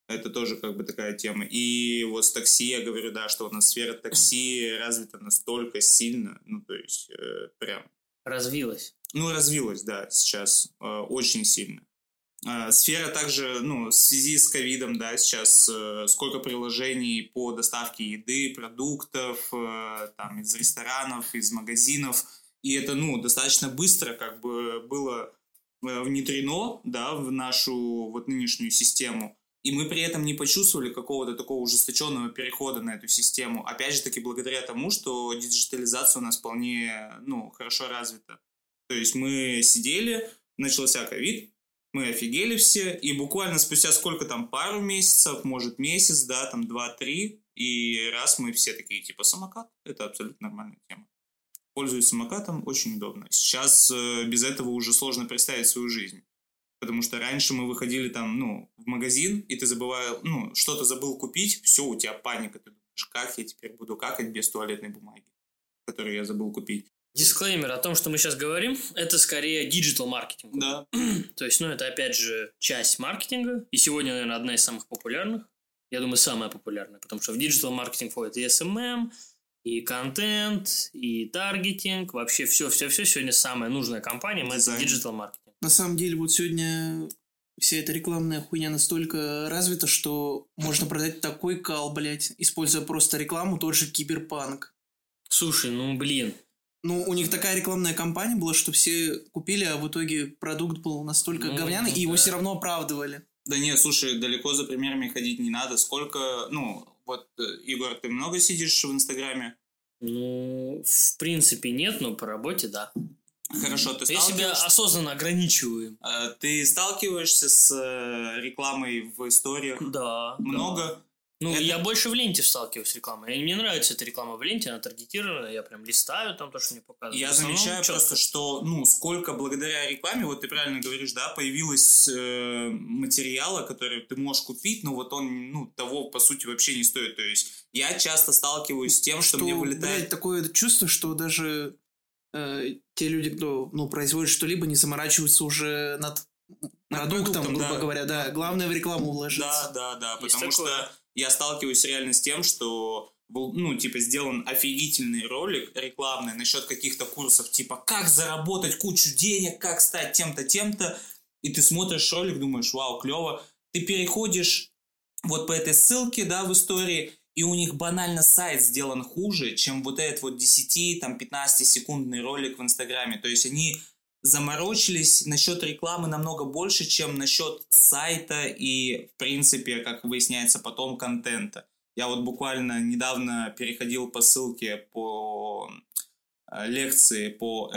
Это тоже как бы такая тема. И вот с такси я говорю, да, что у нас сфера такси развита настолько сильно, ну, то есть прям... Развилась. Ну, развилась, да, сейчас очень сильно. Сфера также, ну, в связи с ковидом, да, сейчас сколько приложений по доставке еды, продуктов, там, из ресторанов, из магазинов, и это, ну, достаточно быстро как бы было внедрено, да, в нашу вот нынешнюю систему, и мы при этом не почувствовали какого-то такого ужесточенного перехода на эту систему, опять же таки благодаря тому, что диджитализация у нас вполне, ну, хорошо развита, то есть мы сидели, начался ковид, мы офигели все, и буквально спустя сколько там, пару месяцев, может месяц, да, там 2-3, и раз мы все такие, типа, самокат, это абсолютно нормальная тема. Пользуюсь самокатом, очень удобно. Сейчас без этого уже сложно представить свою жизнь, потому что раньше мы выходили там, ну, в магазин, и ты забывал, ну, что-то забыл купить, все, у тебя паника, ты думаешь, как я теперь буду какать без туалетной бумаги, которую я забыл купить. Дисклеймер о том, что мы сейчас говорим, это скорее диджитал-маркетинг. Да. То есть, ну, это, опять же, часть маркетинга. И сегодня, наверное, одна из самых популярных. Я думаю, самая популярная. Потому что в диджитал-маркетинг входит и SMM, и контент, и таргетинг. Вообще все-все-все. Сегодня самая нужная компания. Это диджитал-маркетинг. На самом деле, вот сегодня вся эта рекламная хуйня настолько развита, что можно продать такой кал, блядь, используя просто рекламу, тот же киберпанк. Слушай, ну блин. Ну, у них такая рекламная кампания была, что все купили, а в итоге продукт был настолько говняный, и его все равно оправдывали. Да нет, слушай, далеко за примерами ходить не надо. Сколько, вот, Егор, ты много сидишь в Инстаграме? Ну, в принципе нет, но по работе да. Хорошо, ты сталкиваешься... Я себя осознанно ограничиваю. Ты сталкиваешься с рекламой в историях? Да. Много? Да. Ну, я больше в ленте сталкиваюсь с рекламой. Мне нравится эта реклама в ленте, она таргетирована, я прям листаю там то, что мне показывают. Я замечаю просто, что, сколько благодаря рекламе, вот ты правильно говоришь, да, появилось материала, который ты можешь купить, но вот он, того, по сути, вообще не стоит. То есть я часто сталкиваюсь с тем, что мне вылетает... Блядь, такое чувство, что даже те люди, кто, производит что-либо, не заморачиваются уже над продуктом, грубо говоря, да. Главное в рекламу вложиться. Да, потому что... Я сталкиваюсь реально с тем, что был, сделан офигительный ролик рекламный насчет каких-то курсов, типа, как заработать кучу денег, как стать тем-то, тем-то, и ты смотришь ролик, думаешь, вау, клево, ты переходишь вот по этой ссылке, да, в истории, и у них банально сайт сделан хуже, чем вот этот вот 10-15-секундный ролик в Инстаграме, то есть они... заморочились насчет рекламы намного больше, чем насчет сайта и, в принципе, как выясняется потом, контента. Я вот буквально недавно переходил по ссылке по лекции по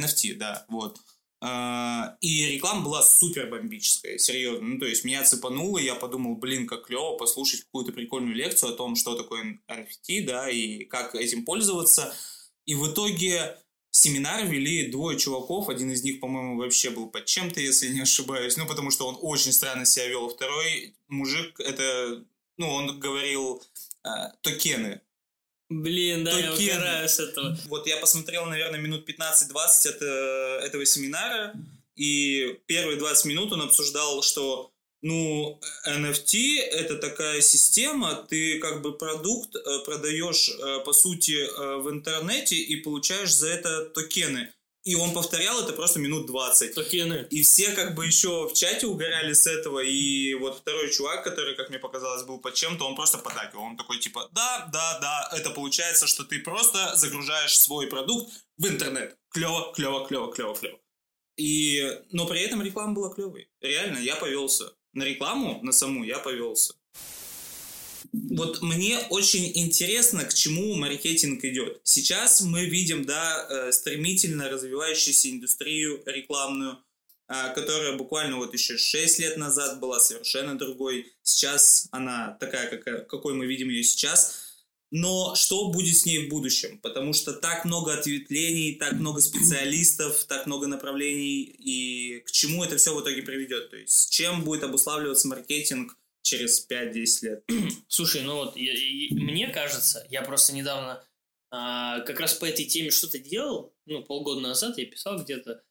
NFT, да, вот. И реклама была супер бомбическая, серьезно. То есть меня цепануло, я подумал, блин, как клево послушать какую-то прикольную лекцию о том, что такое NFT, да, и как этим пользоваться. И в итоге... Семинар вели двое чуваков, один из них, по-моему, вообще был под чем-то, если не ошибаюсь, потому что он очень странно себя вел, второй мужик, это, он говорил токены. Блин, да, токены. Я убираю с этого. Вот я посмотрел, наверное, минут 15-20 от этого семинара, и первые 20 минут он обсуждал, что... NFT это такая система, ты как бы продукт продаешь, по сути, в интернете и получаешь за это токены. И он повторял это просто минут 20. Токены. И все как бы еще в чате угорали с этого, и вот второй чувак, который, как мне показалось, был под чем-то, он просто поддакивал. Он такой типа, да, это получается, что ты просто загружаешь свой продукт в интернет. Клево, клево, клево, клево, клево. Но при этом реклама была клевой. Реально, я повелся. На рекламу, на саму я повелся. Вот мне очень интересно, к чему маркетинг идет. Сейчас мы видим, да, стремительно развивающуюся индустрию рекламную, которая буквально вот еще 6 лет назад была совершенно другой. Сейчас она такая, какой мы видим ее сейчас. Но что будет с ней в будущем? Потому что так много ответвлений, так много специалистов, так много направлений, и к чему это все в итоге приведет? То есть, чем будет обуславливаться маркетинг через 5-10 лет? Слушай, мне кажется, я просто недавно как раз по этой теме что-то делал, полгода назад я писал где-то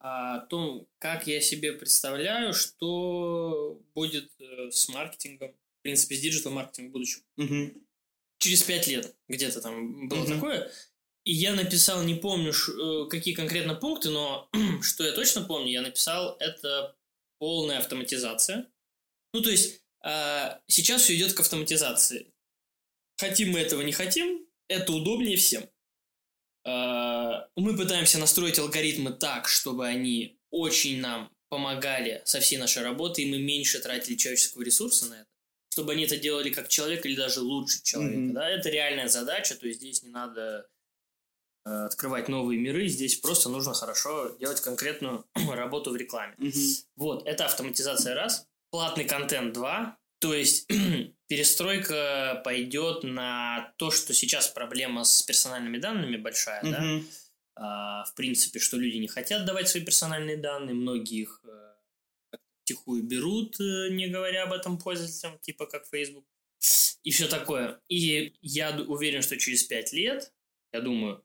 о том, как я себе представляю, что будет с маркетингом, в принципе, с диджитал-маркетингом в будущем. Угу. Через 5 лет где-то там было такое. И я написал, не помню, какие конкретно пункты, но что я точно помню, я написал, это полная автоматизация. То есть, сейчас все идет к автоматизации. Хотим мы этого, не хотим, это удобнее всем. Мы пытаемся настроить алгоритмы так, чтобы они очень нам помогали со всей нашей работой, и мы меньше тратили человеческого ресурса на это. Чтобы они это делали как человек или даже лучше человека. Mm-hmm. Да? Это реальная задача, то есть здесь не надо открывать новые миры, здесь просто нужно хорошо делать конкретную работу в рекламе. Mm-hmm. Вот, это автоматизация раз, платный контент 2, то есть перестройка пойдет на то, что сейчас проблема с персональными данными большая, mm-hmm. да? В принципе, что люди не хотят давать свои персональные данные, многие их... тихую берут, не говоря об этом пользователям, типа как Facebook, и все такое. И я уверен, что через 5 лет, я думаю,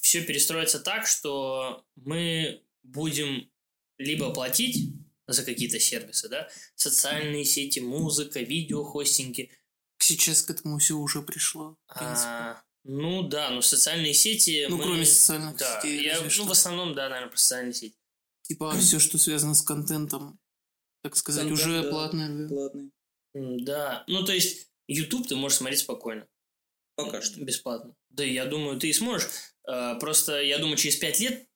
все перестроится так, что мы будем либо платить за какие-то сервисы, да, социальные сети, музыка, видеохостинги. Сейчас к этому все уже пришло, в принципе. Но социальные сети... кроме социальных сетей. В основном, наверное, про социальные сети. Типа все, что связано с контентом, так сказать, контент, уже платное. Да, то есть YouTube ты можешь смотреть спокойно. Пока что. Бесплатно. Да, я думаю, ты и сможешь. Просто, я думаю, через 5 лет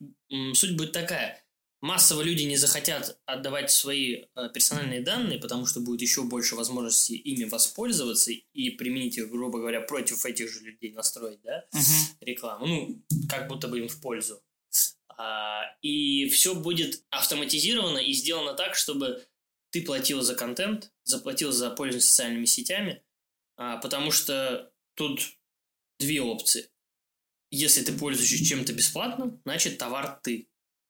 суть будет такая. Массово люди не захотят отдавать свои персональные данные, потому что будет еще больше возможностей ими воспользоваться и применить их, грубо говоря, против этих же людей настроить, да, рекламу. Ну, как будто бы им в пользу. И все будет автоматизировано и сделано так, чтобы ты платил за контент, заплатил за пользование социальными сетями, потому что тут две опции. Если ты пользуешься чем-то бесплатно, значит, товар ты.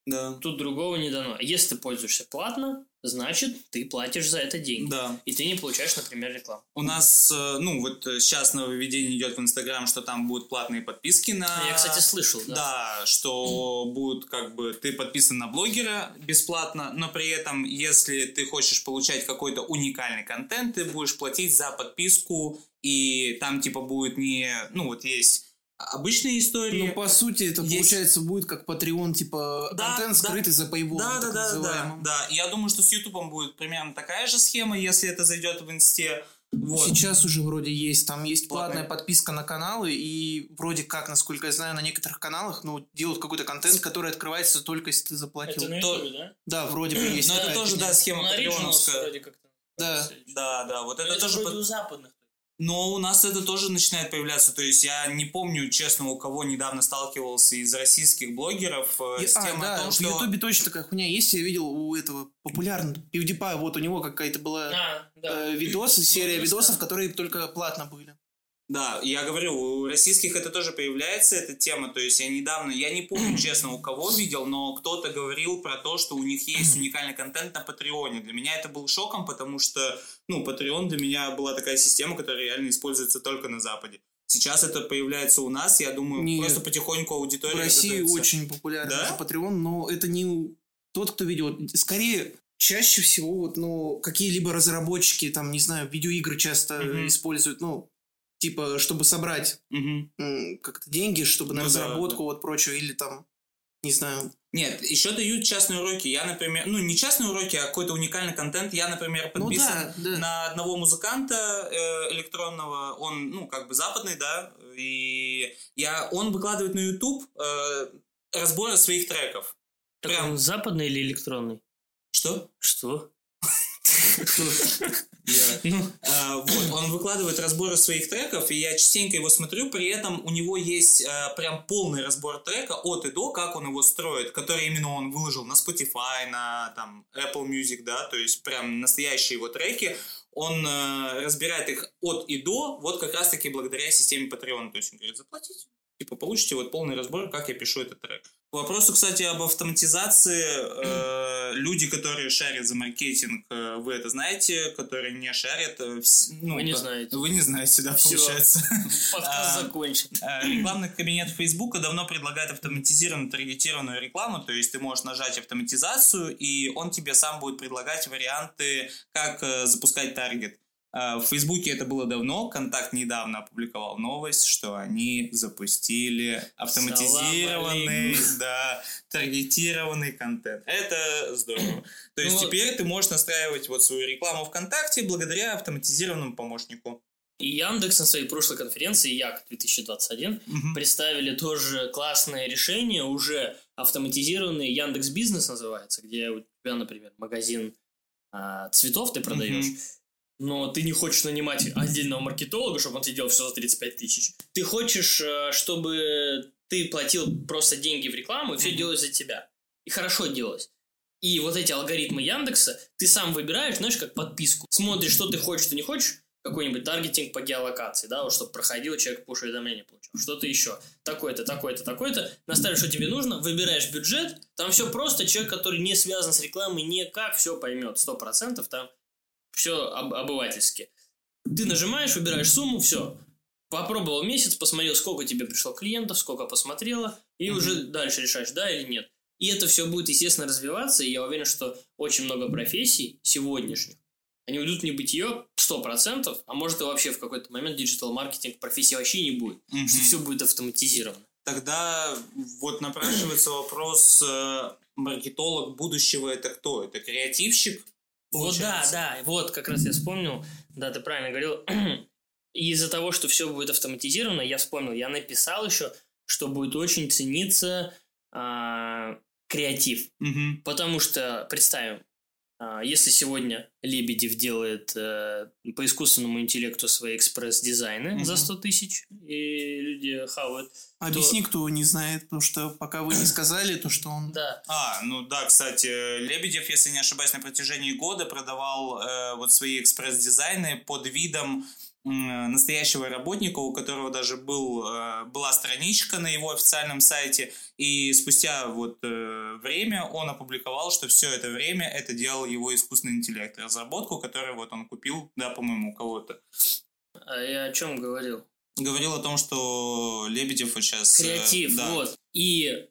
Да. Тут другого не дано. Если ты пользуешься платно, значит, ты платишь за это деньги. Да. И ты не получаешь, например, рекламу. У нас, ну, вот сейчас нововведение идет в Instagram, что там будут платные подписки на... Я, кстати, слышал, да. Да, что будут, как бы, ты подписан на блогера бесплатно, но при этом, если ты хочешь получать какой-то уникальный контент, ты будешь платить за подписку, и там, типа, будет не... Ну, вот есть... Обычные истории. Ну, по сути, это получается будет как Patreon, типа, да, контент скрытый, да, за paywall. Да. Я думаю, что с Ютубом будет примерно такая же схема, если это зайдет в Инсте. Вот. Сейчас уже вроде есть, там есть платная подписка на каналы, и вроде как, насколько я знаю, на некоторых каналах, ну, делают какой-то контент, который открывается только если ты заплатил. Это на Ютубе, да? Да, вроде бы есть. Но это тоже, да, схема патреоновская. Да, вот это тоже... Это вроде у западных. Но у нас это тоже начинает появляться. То есть я не помню, честно, у кого недавно сталкивался из российских блогеров с темой о том, что... в Ютубе точно такая хуйня есть. Я видел у этого популярного PewDiePie, вот у него какая-то была видосы, серия видосов, которые только платно были. Да, я говорю, у российских это тоже появляется, эта тема. То есть я недавно, я не помню, честно, у кого видел, но кто-то говорил про то, что у них есть уникальный контент на Патреоне. Для меня это был шоком, потому что, ну, Патреон для меня была такая система, которая реально используется только на Западе. Сейчас это появляется у нас, я думаю, просто потихоньку аудитория готовится. В России очень популярен Патреон, но это не тот, кто ведет. Скорее... Чаще всего, вот, ну, какие-либо разработчики, там, не знаю, видеоигры часто используют, ну... Типа, чтобы собрать как-то деньги, чтобы на разработку, вот прочего, или там, не знаю. Нет, еще дают частные уроки. Я, например, ну, не частные уроки, а какой-то уникальный контент. Я, например, подписан на одного музыканта электронного. Он, ну, как бы западный, да. И он выкладывает на YouTube разборы своих треков. Так прям... он западный или электронный? Что? Вот, он выкладывает разборы своих треков, и я частенько его смотрю, при этом у него есть прям полный разбор трека от и до, как он его строит, который именно он выложил на Spotify, на там Apple Music, да, то есть прям настоящие его треки, он разбирает их от и до, вот как раз-таки благодаря системе Patreon, то есть он говорит, заплатите. Типа, получите вот полный разбор, как я пишу этот трек. К вопросу, кстати, об автоматизации. Люди, которые шарят за маркетинг, вы это знаете, которые не шарят... Ну, вы не знаете. Вы не знаете, да, все. Получается. Подкаст закончен. Рекламный кабинет Фейсбука давно предлагает автоматизированную, таргетированную рекламу, то есть ты можешь нажать автоматизацию, и он тебе сам будет предлагать варианты, как запускать таргет. В Фейсбуке это было давно, «Контакт» недавно опубликовал новость, что они запустили автоматизированный, таргетированный контент. Это здорово. То есть теперь ты можешь настраивать вот свою рекламу ВКонтакте благодаря автоматизированному помощнику. И Яндекс на своей прошлой конференции, Як-2021, представили тоже классное решение, уже автоматизированный Яндекс Бизнес называется, где у тебя, например, магазин цветов ты продаешь, но ты не хочешь нанимать отдельного маркетолога, чтобы он тебе делал все за 35 тысяч. Ты хочешь, чтобы ты платил просто деньги в рекламу, и все делалось за тебя. И хорошо делалось. И вот эти алгоритмы Яндекса ты сам выбираешь, знаешь, как подписку. Смотришь, что ты хочешь, что не хочешь. Какой-нибудь таргетинг по геолокации, да, вот, чтобы проходил, человек пуш-уведомление получил. Что-то еще. Такое-то, такое-то, такое-то. Наставишь, что тебе нужно, выбираешь бюджет. Там все просто. Человек, который не связан с рекламой, никак все поймет. 100% там... Все обывательски. Ты нажимаешь, выбираешь сумму, все. Попробовал месяц, посмотрел, сколько тебе пришло клиентов, сколько посмотрела, и уже дальше решаешь, да или нет. И это все будет, естественно, развиваться, и я уверен, что очень много профессий сегодняшних, они уйдут в небытие 100%, а может и вообще в какой-то момент диджитал-маркетинг профессии вообще не будет, потому что все будет автоматизировано. Тогда вот напрашивается вопрос, маркетолог будущего это кто? Это креативщик? Получается. Вот, как раз я вспомнил, да, ты правильно говорил, И из-за того, что все будет автоматизировано, я вспомнил, я написал еще, что будет очень цениться креатив. Угу. Потому что, представим, если сегодня Лебедев делает по искусственному интеллекту свои экспресс-дизайны за 100 тысяч, и люди хавают... Объясни, то... кто не знает, потому что пока вы не сказали, то что он... Да. А, ну да, кстати, Лебедев, если не ошибаюсь, на протяжении года продавал вот свои экспресс-дизайны под видом настоящего работника, у которого даже была страничка на его официальном сайте, и спустя вот время он опубликовал, что все это время это делал его искусственный интеллект, разработку, которую вот он купил, да, по-моему, у кого-то. А я о чем говорил? Говорил о том, что Лебедев вот сейчас... Креатив, да. Вот. И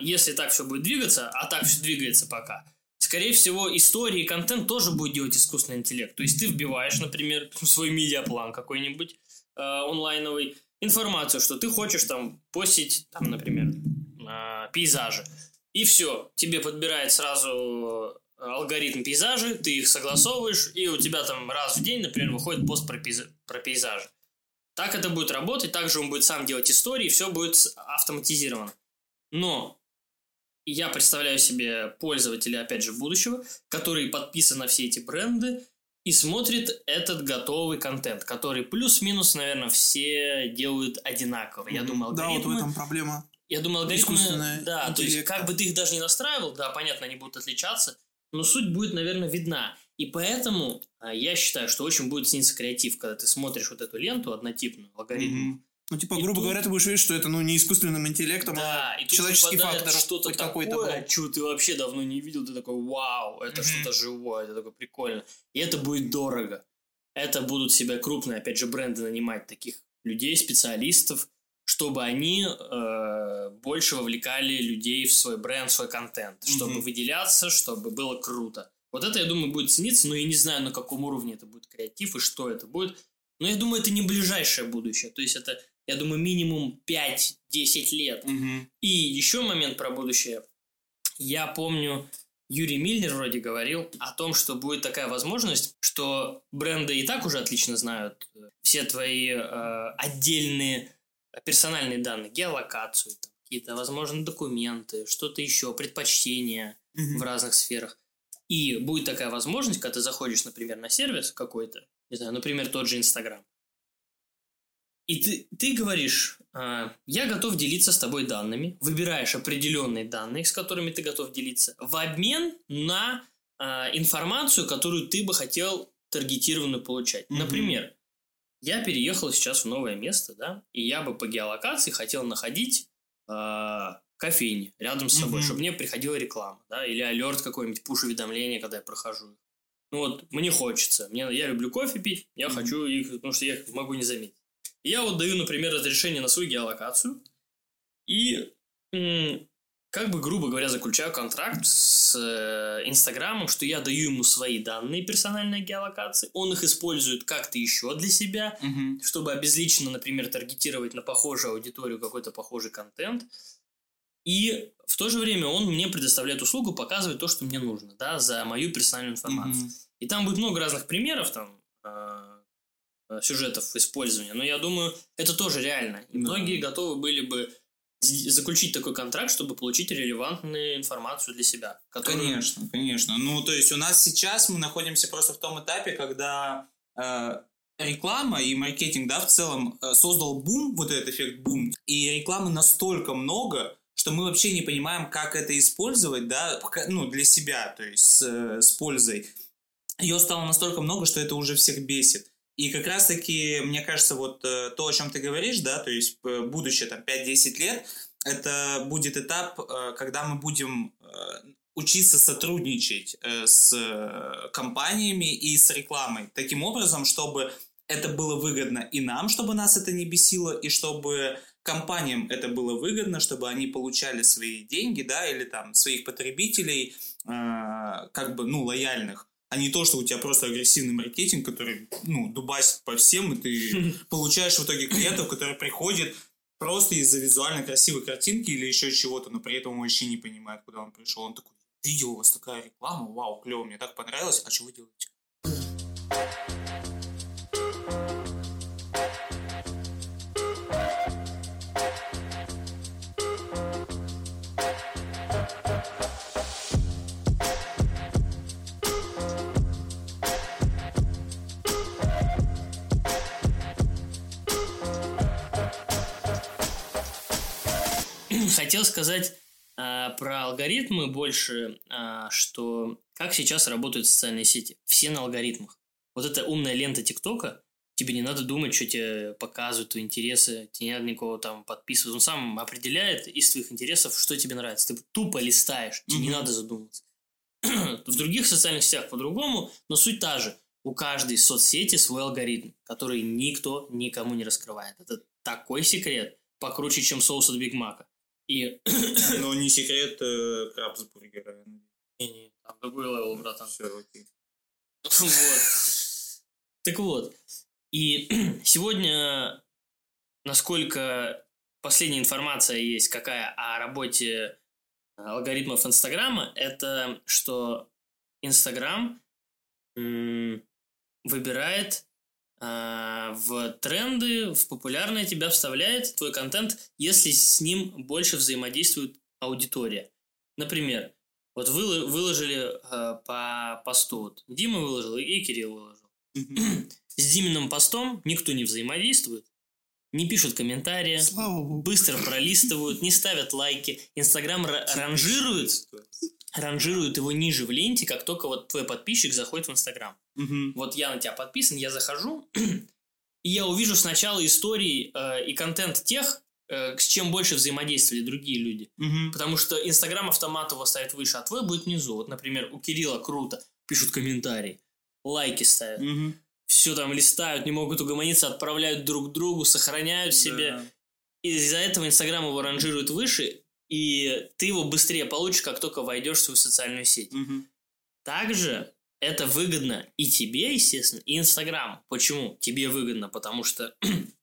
если так все будет двигаться, а так все двигается пока... Скорее всего, истории и контент тоже будет делать искусственный интеллект. То есть ты вбиваешь, например, свой медиаплан какой-нибудь онлайновый, информацию, что ты хочешь там постить, там, например, пейзажи. И все, тебе подбирает сразу алгоритм пейзажи, ты их согласовываешь, и у тебя там раз в день, например, выходит пост про пейзажи. Так это будет работать, также он будет сам делать истории, все будет автоматизировано. Но... Я представляю себе пользователя, опять же, будущего, который подписан на все эти бренды и смотрит этот готовый контент, который плюс-минус, наверное, все делают одинаково. Я думаю, алгоритмы... Да, вот в этом проблема. Я думаю, алгоритмы... Да, интеллект. То есть, как бы ты их даже не настраивал, да, понятно, они будут отличаться, но суть будет, наверное, видна. И поэтому я считаю, что очень будет сниться креатив, когда ты смотришь вот эту ленту однотипную, алгоритм. Ну, типа, грубо говоря, ты будешь видеть, что это, ну, не искусственным интеллектом, да, а человеческий фактор. Что-то такое, чего ты вообще давно не видел, ты такой, вау, это что-то живое, это такое прикольно. И это будет дорого. Это будут себя крупные, опять же, бренды нанимать таких людей, специалистов, чтобы они больше вовлекали людей в свой бренд, в свой контент, чтобы выделяться, чтобы было круто. Вот это, я думаю, будет цениться, но я не знаю, на каком уровне это будет креатив и что это будет. Но я думаю, это не ближайшее будущее, то есть это... Я думаю, минимум 5-10 лет. Угу. И еще момент про будущее. Я помню, Юрий Миллер вроде говорил о том, что будет такая возможность, что бренды и так уже отлично знают все твои отдельные персональные данные, геолокацию, там, какие-то, возможно, документы, что-то еще, предпочтения в разных сферах. И будет такая возможность, когда ты заходишь, например, на сервис какой-то, не знаю, например, тот же Instagram, и ты говоришь, я готов делиться с тобой данными, выбираешь определенные данные, с которыми ты готов делиться, в обмен на информацию, которую ты бы хотел таргетированную получать. Mm-hmm. Например, я переехал сейчас в новое место, да, и я бы по геолокации хотел находить кофейни рядом с собой, чтобы мне приходила реклама, да, или алерт какой-нибудь, пуш-уведомление, когда я прохожу. Ну вот, мне хочется, я люблю кофе пить, я хочу их, потому что я их могу не заметить. Я вот даю, например, разрешение на свою геолокацию и, как бы, грубо говоря, заключаю контракт с Инстаграмом, что я даю ему свои данные персональной геолокации, он их использует как-то еще для себя, чтобы обезлично, например, таргетировать на похожую аудиторию какой-то похожий контент. И в то же время он мне предоставляет услугу, показывает то, что мне нужно, да, за мою персональную информацию. И там будет много разных примеров, там... сюжетов использования, но я думаю, это тоже реально. И многие готовы были бы заключить такой контракт, чтобы получить релевантную информацию для себя. Которую... Конечно, конечно. Ну, то есть у нас сейчас мы находимся просто в том этапе, когда реклама и маркетинг, да, в целом создал бум, вот этот эффект бум, и рекламы настолько много, что мы вообще не понимаем, как это использовать, да, ну, для себя, то есть с пользой. Ее стало настолько много, что это уже всех бесит. И как раз-таки, мне кажется, вот то, о чем ты говоришь, да, то есть будущее, там, 5-10 лет, это будет этап, когда мы будем учиться сотрудничать с компаниями и с рекламой. Таким образом, чтобы это было выгодно и нам, чтобы нас это не бесило, и чтобы компаниям это было выгодно, чтобы они получали свои деньги, да, или там своих потребителей, как бы, ну, лояльных. А не то, что у тебя просто агрессивный маркетинг, который, ну, дубасит по всем, и ты получаешь в итоге клиентов, которые приходят просто из-за визуально красивой картинки или еще чего-то, но при этом он вообще не понимает, куда он пришел. Он такой, видел у вас такая реклама, вау, клево, мне так понравилось, а что вы делаете? хотел сказать про алгоритмы больше, что как сейчас работают социальные сети. Все на алгоритмах. Вот эта умная лента ТикТока, тебе не надо думать, что тебе показывают, твои интересы, тебе не надо никого там подписывать. Он сам определяет из твоих интересов, что тебе нравится. Ты тупо листаешь, тебе не надо задумываться. В других социальных сетях по-другому, но суть та же. У каждой соцсети свой алгоритм, который никто никому не раскрывает. Это такой секрет, покруче, чем соус от Биг Мака. И... Но не секрет крабсбургера. Не-не, там другой левел, братан. Все, окей. Вот. Так вот. И сегодня, насколько последняя информация есть какая о работе алгоритмов Инстаграма, это что Инстаграм выбирает в тренды, в популярное тебя вставляет твой контент, если с ним больше взаимодействует аудитория. Например, вот выложили по посту, вот Дима выложил и Кирилл выложил. С Диминым постом никто не взаимодействует, не пишут комментарии, быстро пролистывают, не ставят лайки. Инстаграм ранжирует его ниже в ленте, как только вот твой подписчик заходит в Инстаграм. Вот я на тебя подписан, я захожу, и я увижу сначала истории и контент тех, с чем больше взаимодействовали другие люди. Потому что Инстаграм автомат его ставит выше, а твой будет внизу. Вот, например, у Кирилла круто, пишут комментарии, лайки ставят. Все там листают, не могут угомониться, отправляют друг другу, сохраняют себе. Из-за этого Инстаграм его ранжирует выше, и ты его быстрее получишь, как только войдешь в свою социальную сеть. Также это выгодно и тебе, естественно, и Инстаграму. Почему? Тебе выгодно, потому что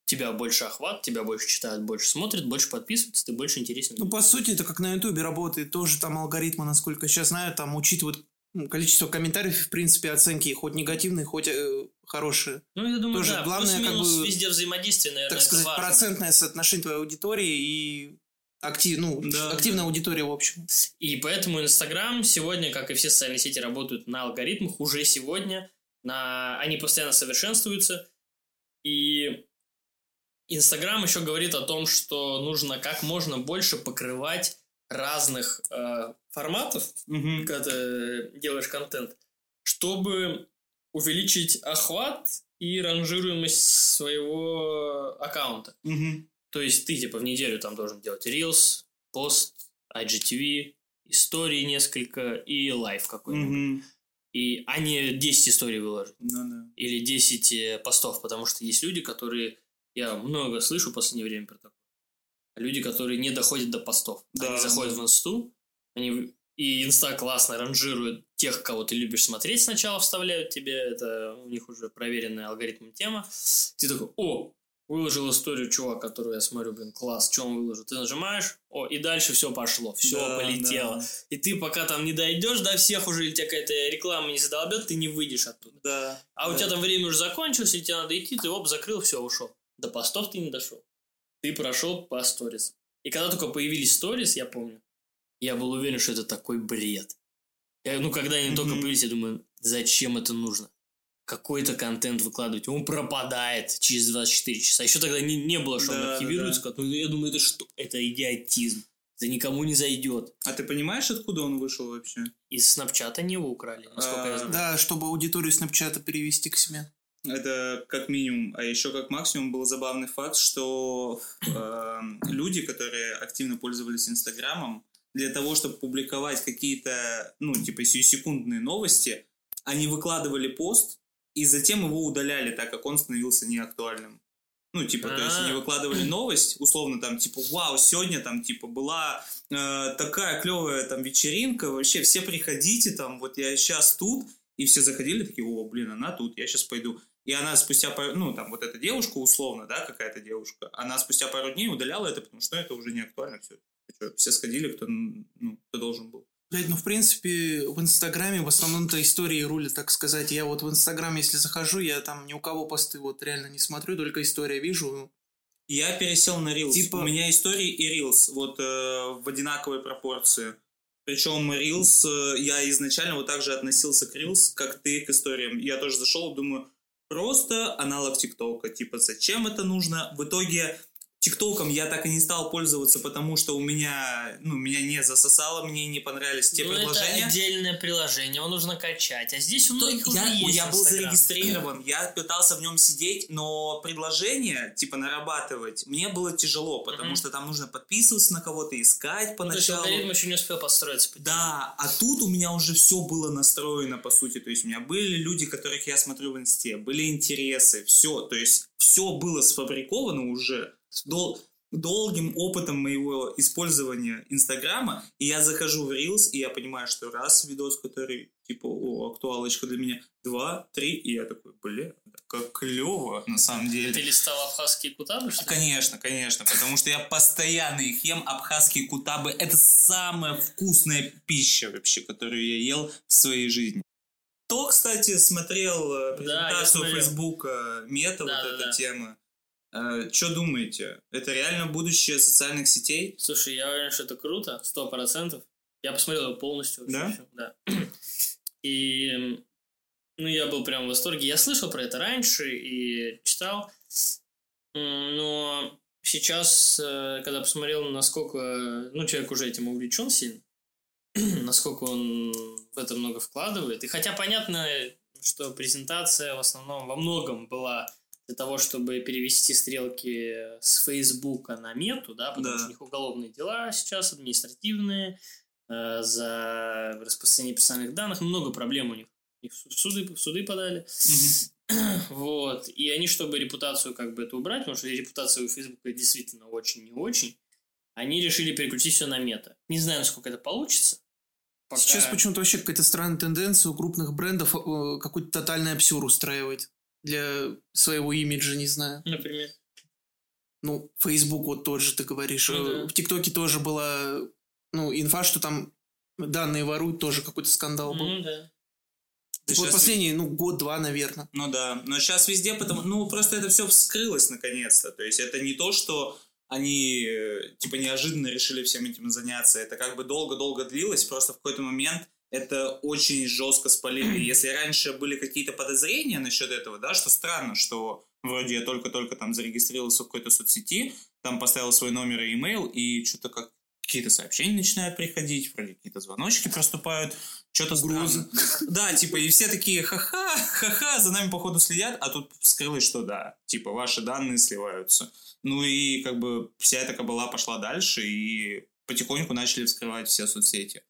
тебя больше охват, тебя больше читают, больше смотрят, больше подписываются, ты больше интересен. Ну, по сути, это как на Ютубе работает, тоже там алгоритмы, насколько я сейчас знаю, там учитывают количество комментариев, в принципе, оценки, хоть негативные, хоть хорошие. Ну, я думаю, тоже, да, главное, плюс-минус как бы, везде взаимодействие, наверное, так сказать, важно. Процентное соотношение твоей аудитории и активная аудитория, в общем. И поэтому Инстаграм сегодня, как и все социальные сети, работают на алгоритмах уже сегодня. Они постоянно совершенствуются. И Инстаграм еще говорит о том, что нужно как можно больше покрывать разных форматов, когда ты делаешь контент, чтобы увеличить охват и ранжируемость своего аккаунта. То есть ты типа в неделю там должен делать Reels, пост, IGTV, истории несколько и лайв какой-нибудь. И, а не 10 историй выложить. Или 10 постов, потому что есть люди, которые... Я много слышу в последнее время про такое. Люди, которые не доходят до постов. Они заходят в инсту, и инста классно ранжирует тех, кого ты любишь смотреть, сначала вставляют тебе. Это у них уже проверенная алгоритмом тема. Ты такой: о, выложил историю чувака, которую я смотрю, блин, класс, что он выложил. Ты нажимаешь, о, и дальше все пошло, все полетело. И ты пока там не дойдешь до всех уже, или тебя какая-то реклама не задолбет, ты не выйдешь оттуда. У тебя там время уже закончилось, и тебе надо идти, ты закрыл, все, ушел. До постов ты не дошел. Ты прошел по сторис. И когда только появились сторис, я помню, я был уверен, что это такой бред. Когда они только появились, я думаю, зачем это нужно? Какой-то контент выкладывать, он пропадает через 24 часа. Еще тогда не было, что он активируется. Я думаю, это что? Это идиотизм. Это никому не зайдет. А ты понимаешь, откуда он вышел вообще? Из Snapchat они его украли, насколько я знаю. Да, чтобы аудиторию Snapchat перевести к себе. Это как минимум. А еще как максимум был забавный факт, что люди, которые активно пользовались Инстаграмом, для того, чтобы публиковать какие-то, сиюсекундные новости, они выкладывали пост, и затем его удаляли, так как он становился неактуальным. То есть они выкладывали новость, условно, там, типа, вау, сегодня, там, типа, была такая клевая, там, вечеринка, вообще, все приходите, там, вот я сейчас тут, и все заходили, такие, о, блин, она тут, я сейчас пойду. И она спустя пару, вот эта девушка, условно, да, какая-то девушка, она спустя пару дней удаляла это, потому что это уже не актуально, все сходили, кто должен был. Блять, в принципе, в Инстаграме в основном-то истории рулят, так сказать. Я вот в Инстаграм, если захожу, я там ни у кого посты вот реально не смотрю, только история вижу. Я пересел на Reels. У меня истории и Reels вот в одинаковой пропорции. Причем Reels, я изначально вот так же относился к Reels, как ты к историям. Я тоже зашел, думаю, просто аналог ТикТока. Зачем это нужно? В итоге... ТикТоком я так и не стал пользоваться, потому что у меня, меня не засосало, мне не понравились те предложения. Это отдельное приложение, его нужно качать. А здесь у многих уже есть. Я был зарегистрирован, я пытался в нем сидеть, но предложение, типа, нарабатывать, мне было тяжело, потому что там нужно подписываться на кого-то, искать поначалу. То есть алгоритм еще не успел построиться. Да, а тут у меня уже все было настроено, по сути. То есть у меня были люди, которых я смотрю в инсте, были интересы, все. То есть все было сфабриковано уже. Долгим опытом моего использования Инстаграма, и я захожу в Reels, и я понимаю, что раз видос, который, типа, о, актуалочка для меня, 2, 3, и я такой, блин, как клево, на самом деле. Ты листал абхазские кутабы, что ли? Конечно, потому что я постоянно их ем, абхазские кутабы, это самая вкусная пища вообще, которую я ел в своей жизни. Кто, кстати, смотрел презентацию Фейсбука, Мета, тема? Что думаете? Это реально будущее социальных сетей? Слушай, я уверен, что это круто, 100%. Я посмотрел его полностью. Да? И я был прям в восторге. Я слышал про это раньше и читал. Но сейчас, когда посмотрел, насколько... человек уже этим увлечен сильно. Насколько он в это много вкладывает. И хотя понятно, что презентация в основном во многом была... для того, чтобы перевести стрелки с Фейсбука на Мету, потому что у них уголовные дела сейчас, административные, за распространение персональных данных, много проблем у них. Их в суды подали. И они, чтобы репутацию это убрать, потому что репутация у Фейсбука действительно очень не очень, они решили переключить все на Мета. Не знаю, насколько это получится. Пока... Сейчас почему-то вообще какая-то странная тенденция у крупных брендов какой-то тотальный абсурд устраивать. Для своего имиджа, не знаю. Например? Facebook тот же, ты говоришь. В ТикТоке тоже была инфа, что там данные воруют, тоже какой-то скандал был. Последний, год-два, наверное. Но сейчас везде, потому... просто это все вскрылось наконец-то. То есть это не то, что они, неожиданно решили всем этим заняться. Это долго-долго длилось, просто в какой-то момент... это очень жестко спалили. Если раньше были какие-то подозрения насчет этого, что странно, что вроде я только-только там зарегистрировался в какой-то соцсети, там поставил свой номер и имейл, и что-то какие-то сообщения начинают приходить, вроде какие-то звоночки проступают, что-то угрозы. И все такие, ха-ха, за нами, походу, следят, а тут вскрылось, что ваши данные сливаются. И вся эта кабала пошла дальше, и потихоньку начали вскрывать все соцсети.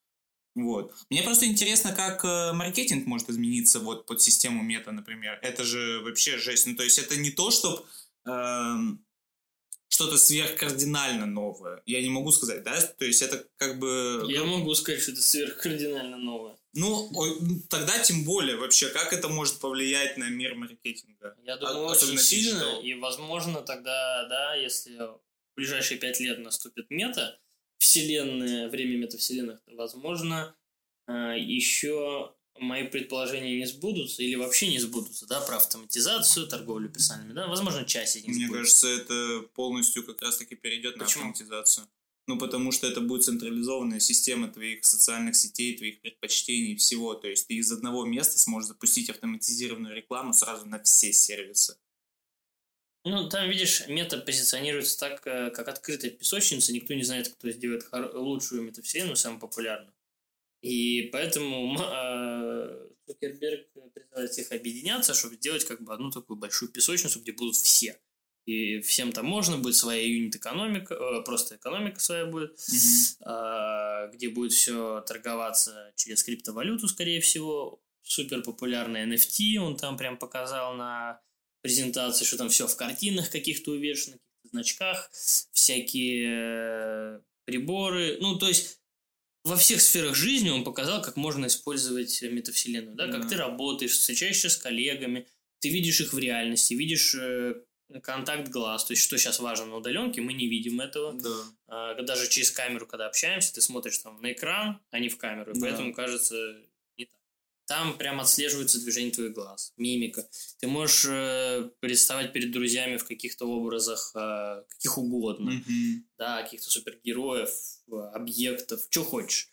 Мне просто интересно, как маркетинг может измениться под систему Мета, например. Это же вообще жесть. То есть это не то, чтобы что-то сверхкардинально новое. Я не могу сказать, да? То есть это Я могу сказать, что это сверхкардинально новое. Тогда тем более вообще, как это может повлиять на мир маркетинга? Я думаю, очень сильно. И, возможно, тогда, если в ближайшие 5 лет наступит Мета, время метавселенных, возможно, еще мои предположения не сбудутся или вообще не сбудутся, про автоматизацию, торговлю персональными, возможно, часть из них не сбудется. Мне кажется, это полностью как раз-таки перейдет на автоматизацию. Потому что это будет централизованная система твоих социальных сетей, твоих предпочтений, всего, то есть ты из одного места сможешь запустить автоматизированную рекламу сразу на все сервисы. Там, видишь, Мета позиционируется так, как открытая песочница, никто не знает, кто сделает лучшую метавселенную, самую популярную. И поэтому Цукерберг призывает всех объединяться, чтобы сделать одну такую большую песочницу, где будут все. И всем там можно будет, своя юнит-экономика, просто экономика своя будет, где будет все торговаться через криптовалюту, скорее всего. Супер популярный NFT, он там прям показал на... презентации, что там все в картинах каких-то увешано, на каких-то значках, всякие приборы. То есть во всех сферах жизни он показал, как можно использовать метавселенную. Как ты работаешь, встречаешься с коллегами, ты видишь их в реальности, видишь контакт-глаз, то есть что сейчас важно на удаленке, мы не видим этого. Даже через камеру, когда общаемся, ты смотришь там на экран, а не в камеру, поэтому кажется... Там прям отслеживается движение твоих глаз, мимика. Ты можешь представать перед друзьями в каких-то образах, каких угодно, каких-то супергероев, объектов, что хочешь.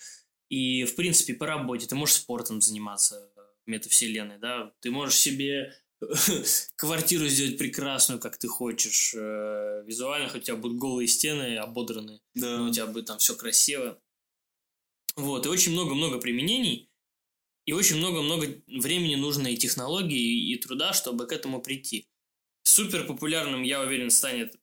И, в принципе, по работе ты можешь спортом заниматься в метавселенной, ты можешь себе квартиру сделать прекрасную, как ты хочешь, визуально, хоть у тебя будут голые стены, ободранные, да. У тебя будет там все красиво. Вот, и очень много-много применений, и очень много-много времени нужно и технологий, и труда, чтобы к этому прийти. Супер популярным, я уверен, станет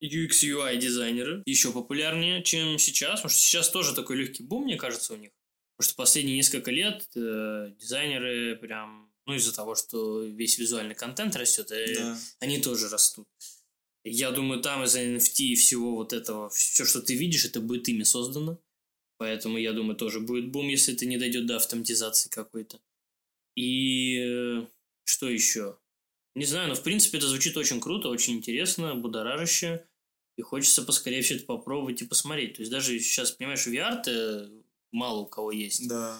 UX, UI дизайнеры, еще популярнее, чем сейчас, потому что сейчас тоже такой легкий бум, мне кажется, у них, потому что последние несколько лет дизайнеры прям, ну, из-за того, что весь визуальный контент растет, да. Они тоже растут. Я думаю, там из-за NFT и всего вот этого, все, что ты видишь, это будет ими создано, поэтому, я думаю, тоже будет бум, если это не дойдет до автоматизации какой-то. И что еще? Не знаю, но, в принципе, это звучит очень круто, очень интересно, будоражаще. И хочется поскорее все это попробовать и посмотреть. То есть даже сейчас, понимаешь, VR-то мало у кого есть. Да.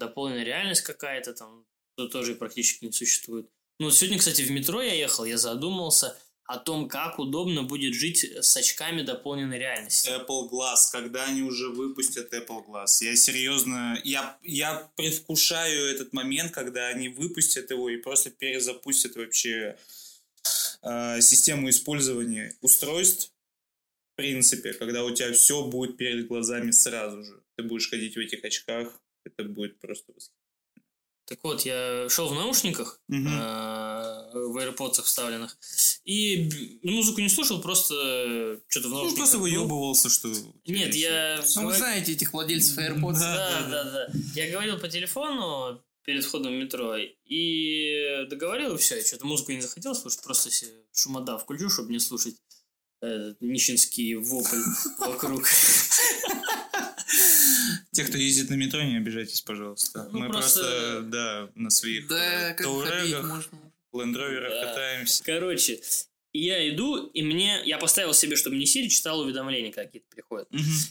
Дополненная реальность какая-то там, то тоже практически не существует. Ну, сегодня, кстати, в метро я ехал, я задумался о том, как удобно будет жить с очками дополненной реальности. Apple Glass, когда они уже выпустят Apple Glass? Я серьезно, я предвкушаю этот момент, когда они выпустят его и просто перезапустят вообще систему использования устройств, в принципе, когда у тебя все будет перед глазами сразу же. Ты будешь ходить в этих очках, это будет просто восхитительно. Так вот, я шел в наушниках, в AirPods вставленных, и музыку не слушал, просто что-то в наушниках. Ну, просто выебывался, что... Нет, я... Ну, вы знаете этих владельцев AirPods. Да. Я говорил по телефону перед входом в метро, и договорил, и все, что-то музыку не захотел слушать, просто шумода включу, чтобы не слушать нищенский вопль вокруг. Те, кто ездит на метро, не обижайтесь, пожалуйста. Ну, мы просто, да, на своих таурегах, лендроверах катаемся. Короче, я иду, и мне... Я поставил себе, чтобы мне Сири читал уведомления какие-то приходят.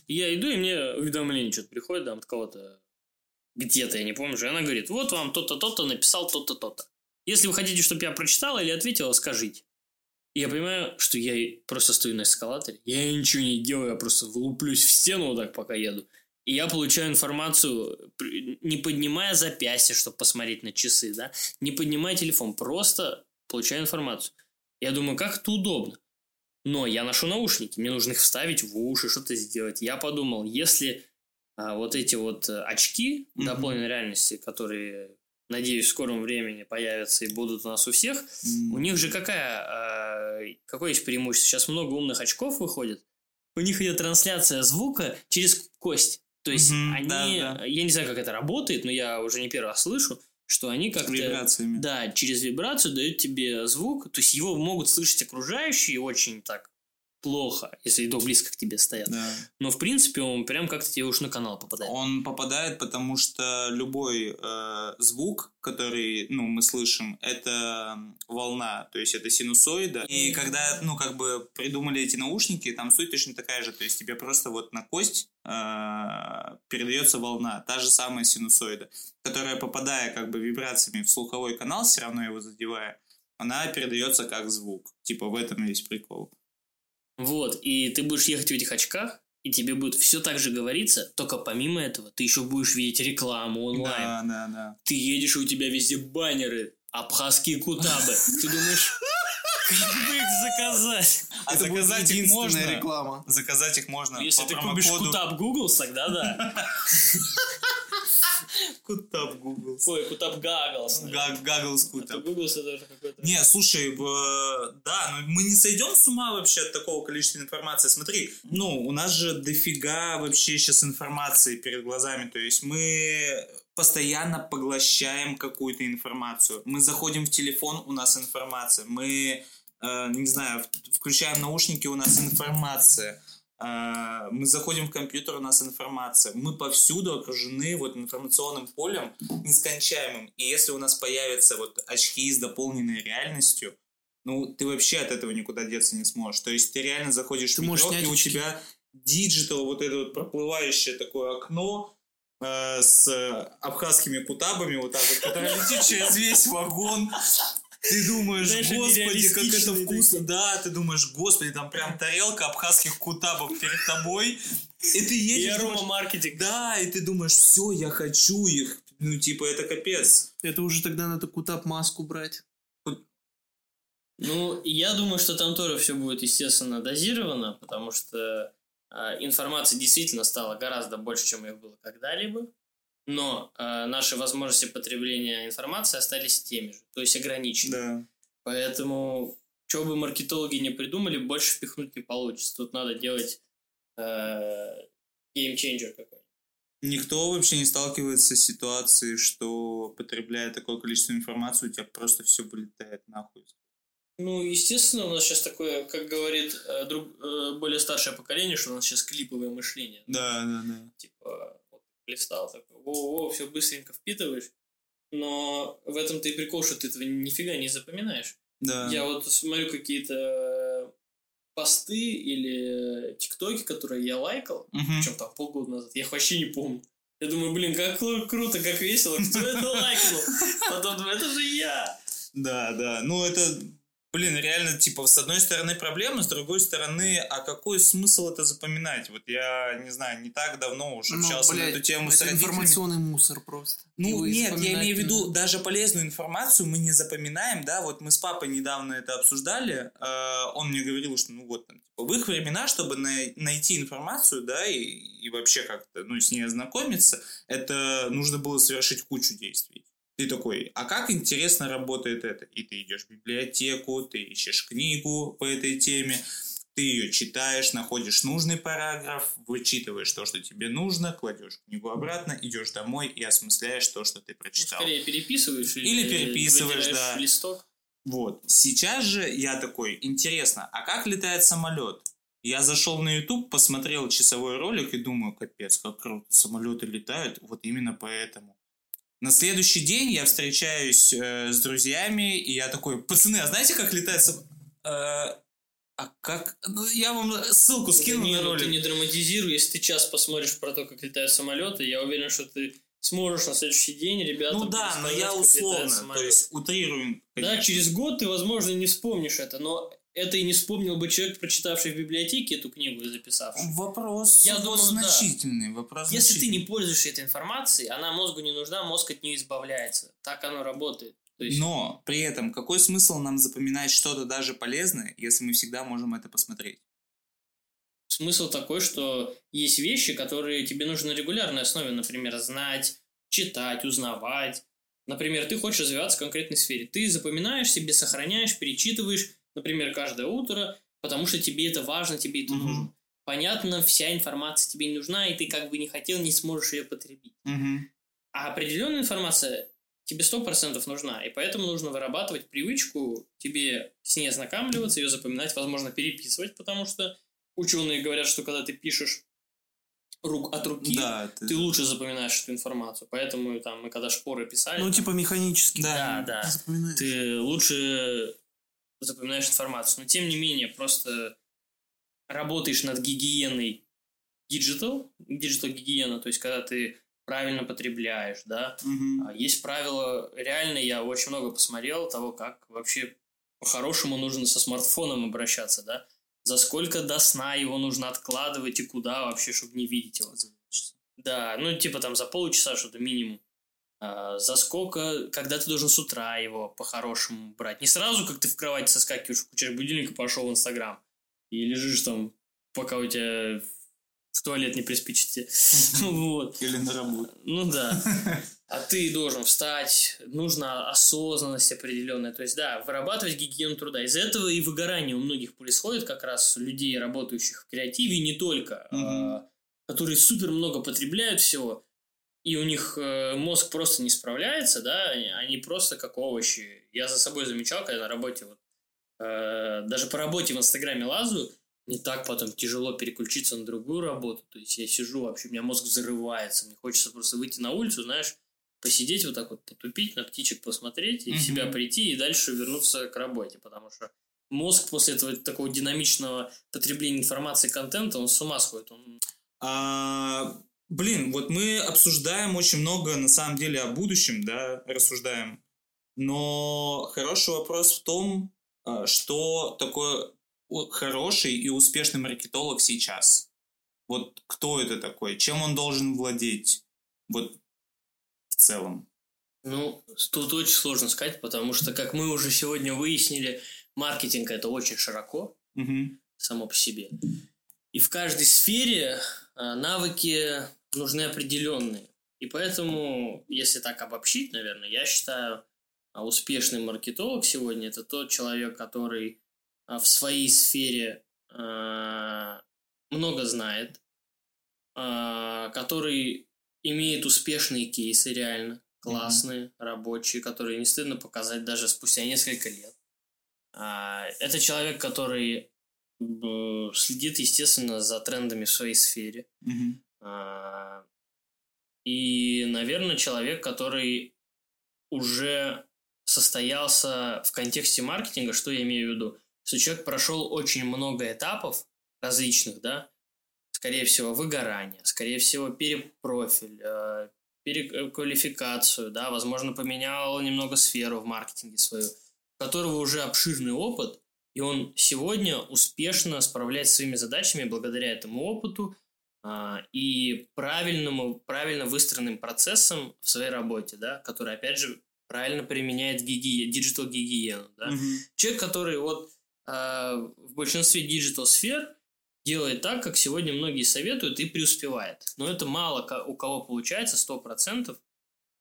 И я иду, и мне уведомления что-то приходят, там, от кого-то где-то, я не помню же. Она говорит, вот вам то-то, то-то, написал то-то, то-то. Если вы хотите, чтобы я прочитал или ответил, скажите. И я понимаю, что я просто стою на эскалаторе, я ничего не делаю, я просто влуплюсь в стену вот так, пока еду. И я получаю информацию, не поднимая запястье, чтобы посмотреть на часы, да, не поднимая телефон, просто получаю информацию. Я думаю, как это удобно. Но я ношу наушники, мне нужно их вставить в уши, что-то сделать. Я подумал, если вот эти вот очки дополненной реальности, которые, надеюсь, в скором времени появятся и будут у нас у всех, у них же какое есть преимущество? Сейчас много умных очков выходит, у них идет трансляция звука через кость. То есть они, я не знаю, как это работает, но я уже не первый раз слышу, что они как-то... Вибрациями. Да, через вибрацию дают тебе звук, то есть его могут слышать окружающие очень так плохо, если идут близко к тебе стоят. Да. Но, в принципе, он прям как-то тебе уж на канал попадает. Он попадает, потому что любой звук, который, ну, мы слышим, это волна, то есть это синусоида. И когда, ну, как бы придумали эти наушники, там суть точно такая же, то есть тебе просто вот на кость передается волна, та же самая синусоида, которая, попадая как бы вибрациями в слуховой канал, все равно его задевая, она передается как звук. Типа в этом весь прикол. Вот, и ты будешь ехать в этих очках, и тебе будет все так же говориться, только помимо этого ты еще будешь видеть рекламу онлайн. Да. Ты едешь, и у тебя везде баннеры, абхазские кутабы. Ты думаешь, как бы их заказать? А заказать их можно? Реклама. Заказать их можно. Если ты купишь кутаб Google, тогда да. Кутаб Гуглс. Ой, Кутаб Гаглс. Гаглс Кутаб. Гуглс это же какой-то... Не, слушай, да, но мы не сойдем с ума вообще от такого количества информации. Смотри, ну, у нас же дофига вообще сейчас информации перед глазами. То есть мы постоянно поглощаем какую-то информацию. Мы заходим в телефон, у нас информация. Мы, не знаю, включаем наушники, у нас информация. Мы заходим в компьютер, у нас информация. Мы повсюду окружены вот информационным полем нескончаемым. И если у нас появятся вот очки с дополненной реальностью, ну, ты вообще от этого никуда деться не сможешь. То есть ты реально заходишь в метро, и у тебя диджитал, вот это вот проплывающее такое окно с абхазскими кутабами, вот так вот, которое летит через весь вагон. Ты думаешь, знаешь, господи, как это вкусно. Такие. Да, ты думаешь, господи, там прям тарелка абхазских кутабов перед тобой. И ты едешь... И аромамаркетинг. Да, и ты думаешь, все, я хочу их. Ну, типа, это капец. Это уже тогда надо кутаб-маску брать. Ну, я думаю, что там тоже все будет, естественно, дозировано, потому что информации действительно стало гораздо больше, чем их было когда-либо, но наши возможности потребления информации остались теми же, то есть ограничены. Да. Поэтому, что бы маркетологи не придумали, больше впихнуть не получится. Тут надо делать геймченджер какой-то. Никто вообще не сталкивается с ситуацией, что, потребляя такое количество информации, у тебя просто все вылетает нахуй. Ну, естественно, у нас сейчас такое, как говорит более старшее поколение, что у нас сейчас клиповое мышление. Да, да, да. Типа, вот, листал такой, о-о-о, все быстренько впитываешь. Но в этом-то и прикол, что ты этого нифига не запоминаешь. Да. Я вот смотрю какие-то посты или тиктоки, которые я лайкал, причем там полгода назад, я их вообще не помню. Я думаю, блин, как круто, как весело, кто это лайкнул? Потом, это же я! Да, да, ну это... Блин, реально, типа, с одной стороны проблема, с другой стороны, а какой смысл это запоминать? Вот я, не знаю, не так давно уже общался на эту тему с родителями. Информационный мусор просто. Ну, нет, я имею в виду, даже полезную информацию мы не запоминаем, да, вот мы с папой недавно это обсуждали, он мне говорил, что, ну, вот, там, типа, в их времена, чтобы найти информацию, да, и вообще как-то, ну, с ней ознакомиться, это нужно было совершить кучу действий. Ты такой, а как интересно работает это? И ты идешь в библиотеку, ты ищешь книгу по этой теме, ты ее читаешь, находишь нужный параграф, вычитываешь то, что тебе нужно, кладешь книгу обратно, идешь домой и осмысляешь то, что ты прочитал. Скорее переписываешь или переписываешь, да. Листок. Вот. Сейчас же я такой, интересно, а как летает самолет? Я зашел на YouTube, посмотрел часовой ролик и думаю, капец, как круто, самолеты летают, вот именно поэтому. На следующий день я встречаюсь с друзьями, и я такой, пацаны, а знаете, как летает самолет? А как? Ну, я вам ссылку скину на ролик. Ты не драматизируй, если ты час посмотришь про то, как летают самолеты, я уверен, что ты сможешь на следующий день, ребята... Ну да, но я условно, то есть утрирую. Да, через год ты, возможно, не вспомнишь это, но... Это и не вспомнил бы человек, прочитавший в библиотеке эту книгу и записавший. Вопрос, я думаю, значительный. Да. Вопрос если значительный. Ты не пользуешься этой информацией, она мозгу не нужна, мозг от нее избавляется. Так оно работает. То есть... Но при этом какой смысл нам запоминать что-то даже полезное, если мы всегда можем это посмотреть? Смысл такой, что есть вещи, которые тебе нужно на регулярной основе, например, знать, читать, узнавать. Например, ты хочешь развиваться в конкретной сфере. Ты запоминаешь себе, сохраняешь, перечитываешь, например, каждое утро, потому что тебе это важно, тебе это нужно. Понятно, вся информация тебе не нужна, и ты как бы не хотел, не сможешь ее потребить. А определенная информация тебе 100% нужна, и поэтому нужно вырабатывать привычку тебе с ней ознакомливаться, ее запоминать, возможно, переписывать, потому что ученые говорят, что когда ты пишешь от руки, да, ты лучше запоминаешь эту информацию. Поэтому там мы когда шпоры писали... Ну, типа механически. Да. Ты лучше... запоминаешь информацию, но тем не менее просто работаешь над гигиеной диджитал-гигиена, то есть когда ты правильно потребляешь, да, есть правила, реально я очень много посмотрел того, как вообще по-хорошему нужно со смартфоном обращаться, да, за сколько до сна его нужно откладывать и куда вообще, чтобы не видеть его. Да, ну типа там за полчаса что-то минимум. За сколько, когда ты должен с утра его по-хорошему брать. Не сразу, как ты в кровати соскакиваешь, включаешь будильник и пошел в Инстаграм. И лежишь там, пока у тебя в туалет не приспичите. Или на работу. Ну да. А ты должен встать. Нужна осознанность определенная. То есть, да, вырабатывать гигиену труда. Из-за этого и выгорание у многих происходит, как раз людей, работающих в креативе, не только, которые супер много потребляют всего. И у них мозг просто не справляется, да, они просто как овощи. Я за собой замечал, когда на работе, вот, даже по работе в Инстаграме лазаю, мне так потом тяжело переключиться на другую работу. То есть я сижу вообще, у меня мозг взрывается, мне хочется просто выйти на улицу, знаешь, посидеть вот так вот, потупить, на птичек посмотреть, и в себя прийти, и дальше вернуться к работе, потому что мозг после этого такого динамичного потребления информации и контента, он с ума сходит. Блин, вот мы обсуждаем очень много, на самом деле, о будущем, да, рассуждаем, но хороший вопрос в том, что такое хороший и успешный маркетолог сейчас. Вот кто это такой, чем он должен владеть, вот в целом? Ну, тут очень сложно сказать, потому что, как мы уже сегодня выяснили, маркетинг – это очень широко само по себе. И в каждой сфере навыки нужны определенные. И поэтому, если так обобщить, наверное, я считаю, успешный маркетолог сегодня – это тот человек, который в своей сфере много знает, который имеет успешные кейсы, реально классные, рабочие, которые не стыдно показать даже спустя несколько лет. Это человек, который следит, естественно, за трендами в своей сфере. И, наверное, человек, который уже состоялся в контексте маркетинга, что я имею в виду? Что человек прошел очень много этапов различных, да? Скорее всего, выгорание, скорее всего, перепрофиль, переквалификацию, да? Возможно, поменял немного сферу в маркетинге свою, у которого уже обширный опыт, и он сегодня успешно справляется своими задачами благодаря этому опыту и правильно выстроенным процессам в своей работе, да, который, опять же, правильно применяет диджитал-гигиену. Да? Человек, который вот, в большинстве диджитал-сфер делает так, как сегодня многие советуют, и преуспевает. Но это мало у кого получается, 100%.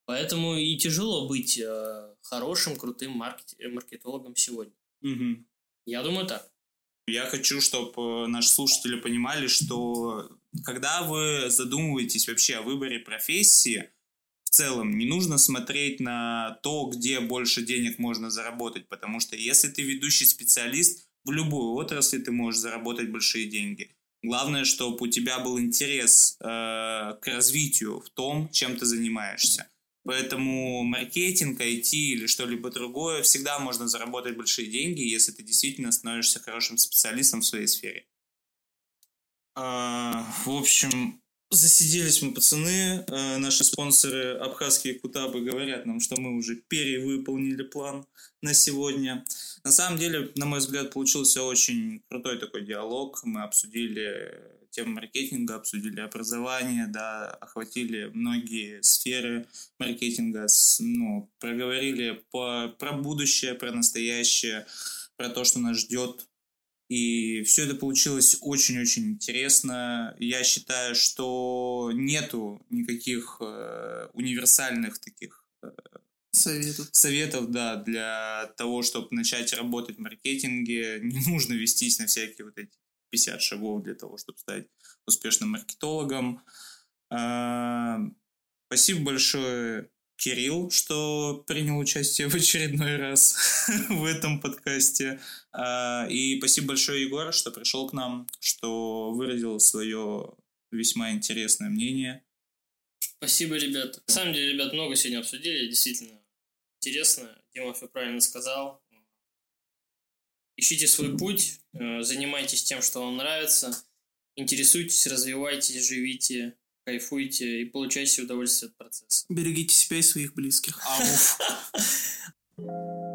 Поэтому и тяжело быть хорошим, крутым маркетологом сегодня. Я думаю так. Я хочу, чтобы наши слушатели понимали, что когда вы задумываетесь вообще о выборе профессии, в целом не нужно смотреть на то, где больше денег можно заработать, потому что если ты ведущий специалист, в любой отрасли ты можешь заработать большие деньги. Главное, чтобы у тебя был интерес к развитию в том, чем ты занимаешься. Поэтому маркетинг, IT или что-либо другое, всегда можно заработать большие деньги, если ты действительно становишься хорошим специалистом в своей сфере. В общем, засиделись мы, пацаны. Наши спонсоры, абхазские кутабы, говорят нам, что мы уже перевыполнили план на сегодня. На самом деле, на мой взгляд, получился очень крутой такой диалог. Мы обсудили тему маркетинга, обсудили образование, да, охватили многие сферы маркетинга, проговорили про будущее, про настоящее, про то, что нас ждет. И все это получилось очень-очень интересно. Я считаю, что нету никаких универсальных таких советов, да, для того, чтобы начать работать в маркетинге. Не нужно вестись на всякие вот эти 50 шагов для того, чтобы стать успешным маркетологом. Спасибо большое, Кирилл, что принял участие в очередной раз в этом подкасте. И спасибо большое, Егор, что пришел к нам, что выразил свое весьма интересное мнение. Спасибо, ребят. На самом деле, ребят, много сегодня обсудили. Действительно интересно. Дима все правильно сказал. Ищите свой путь, занимайтесь тем, что вам нравится, интересуйтесь, развивайтесь, живите, кайфуйте и получайте удовольствие от процесса. Берегите себя и своих близких. Ауф.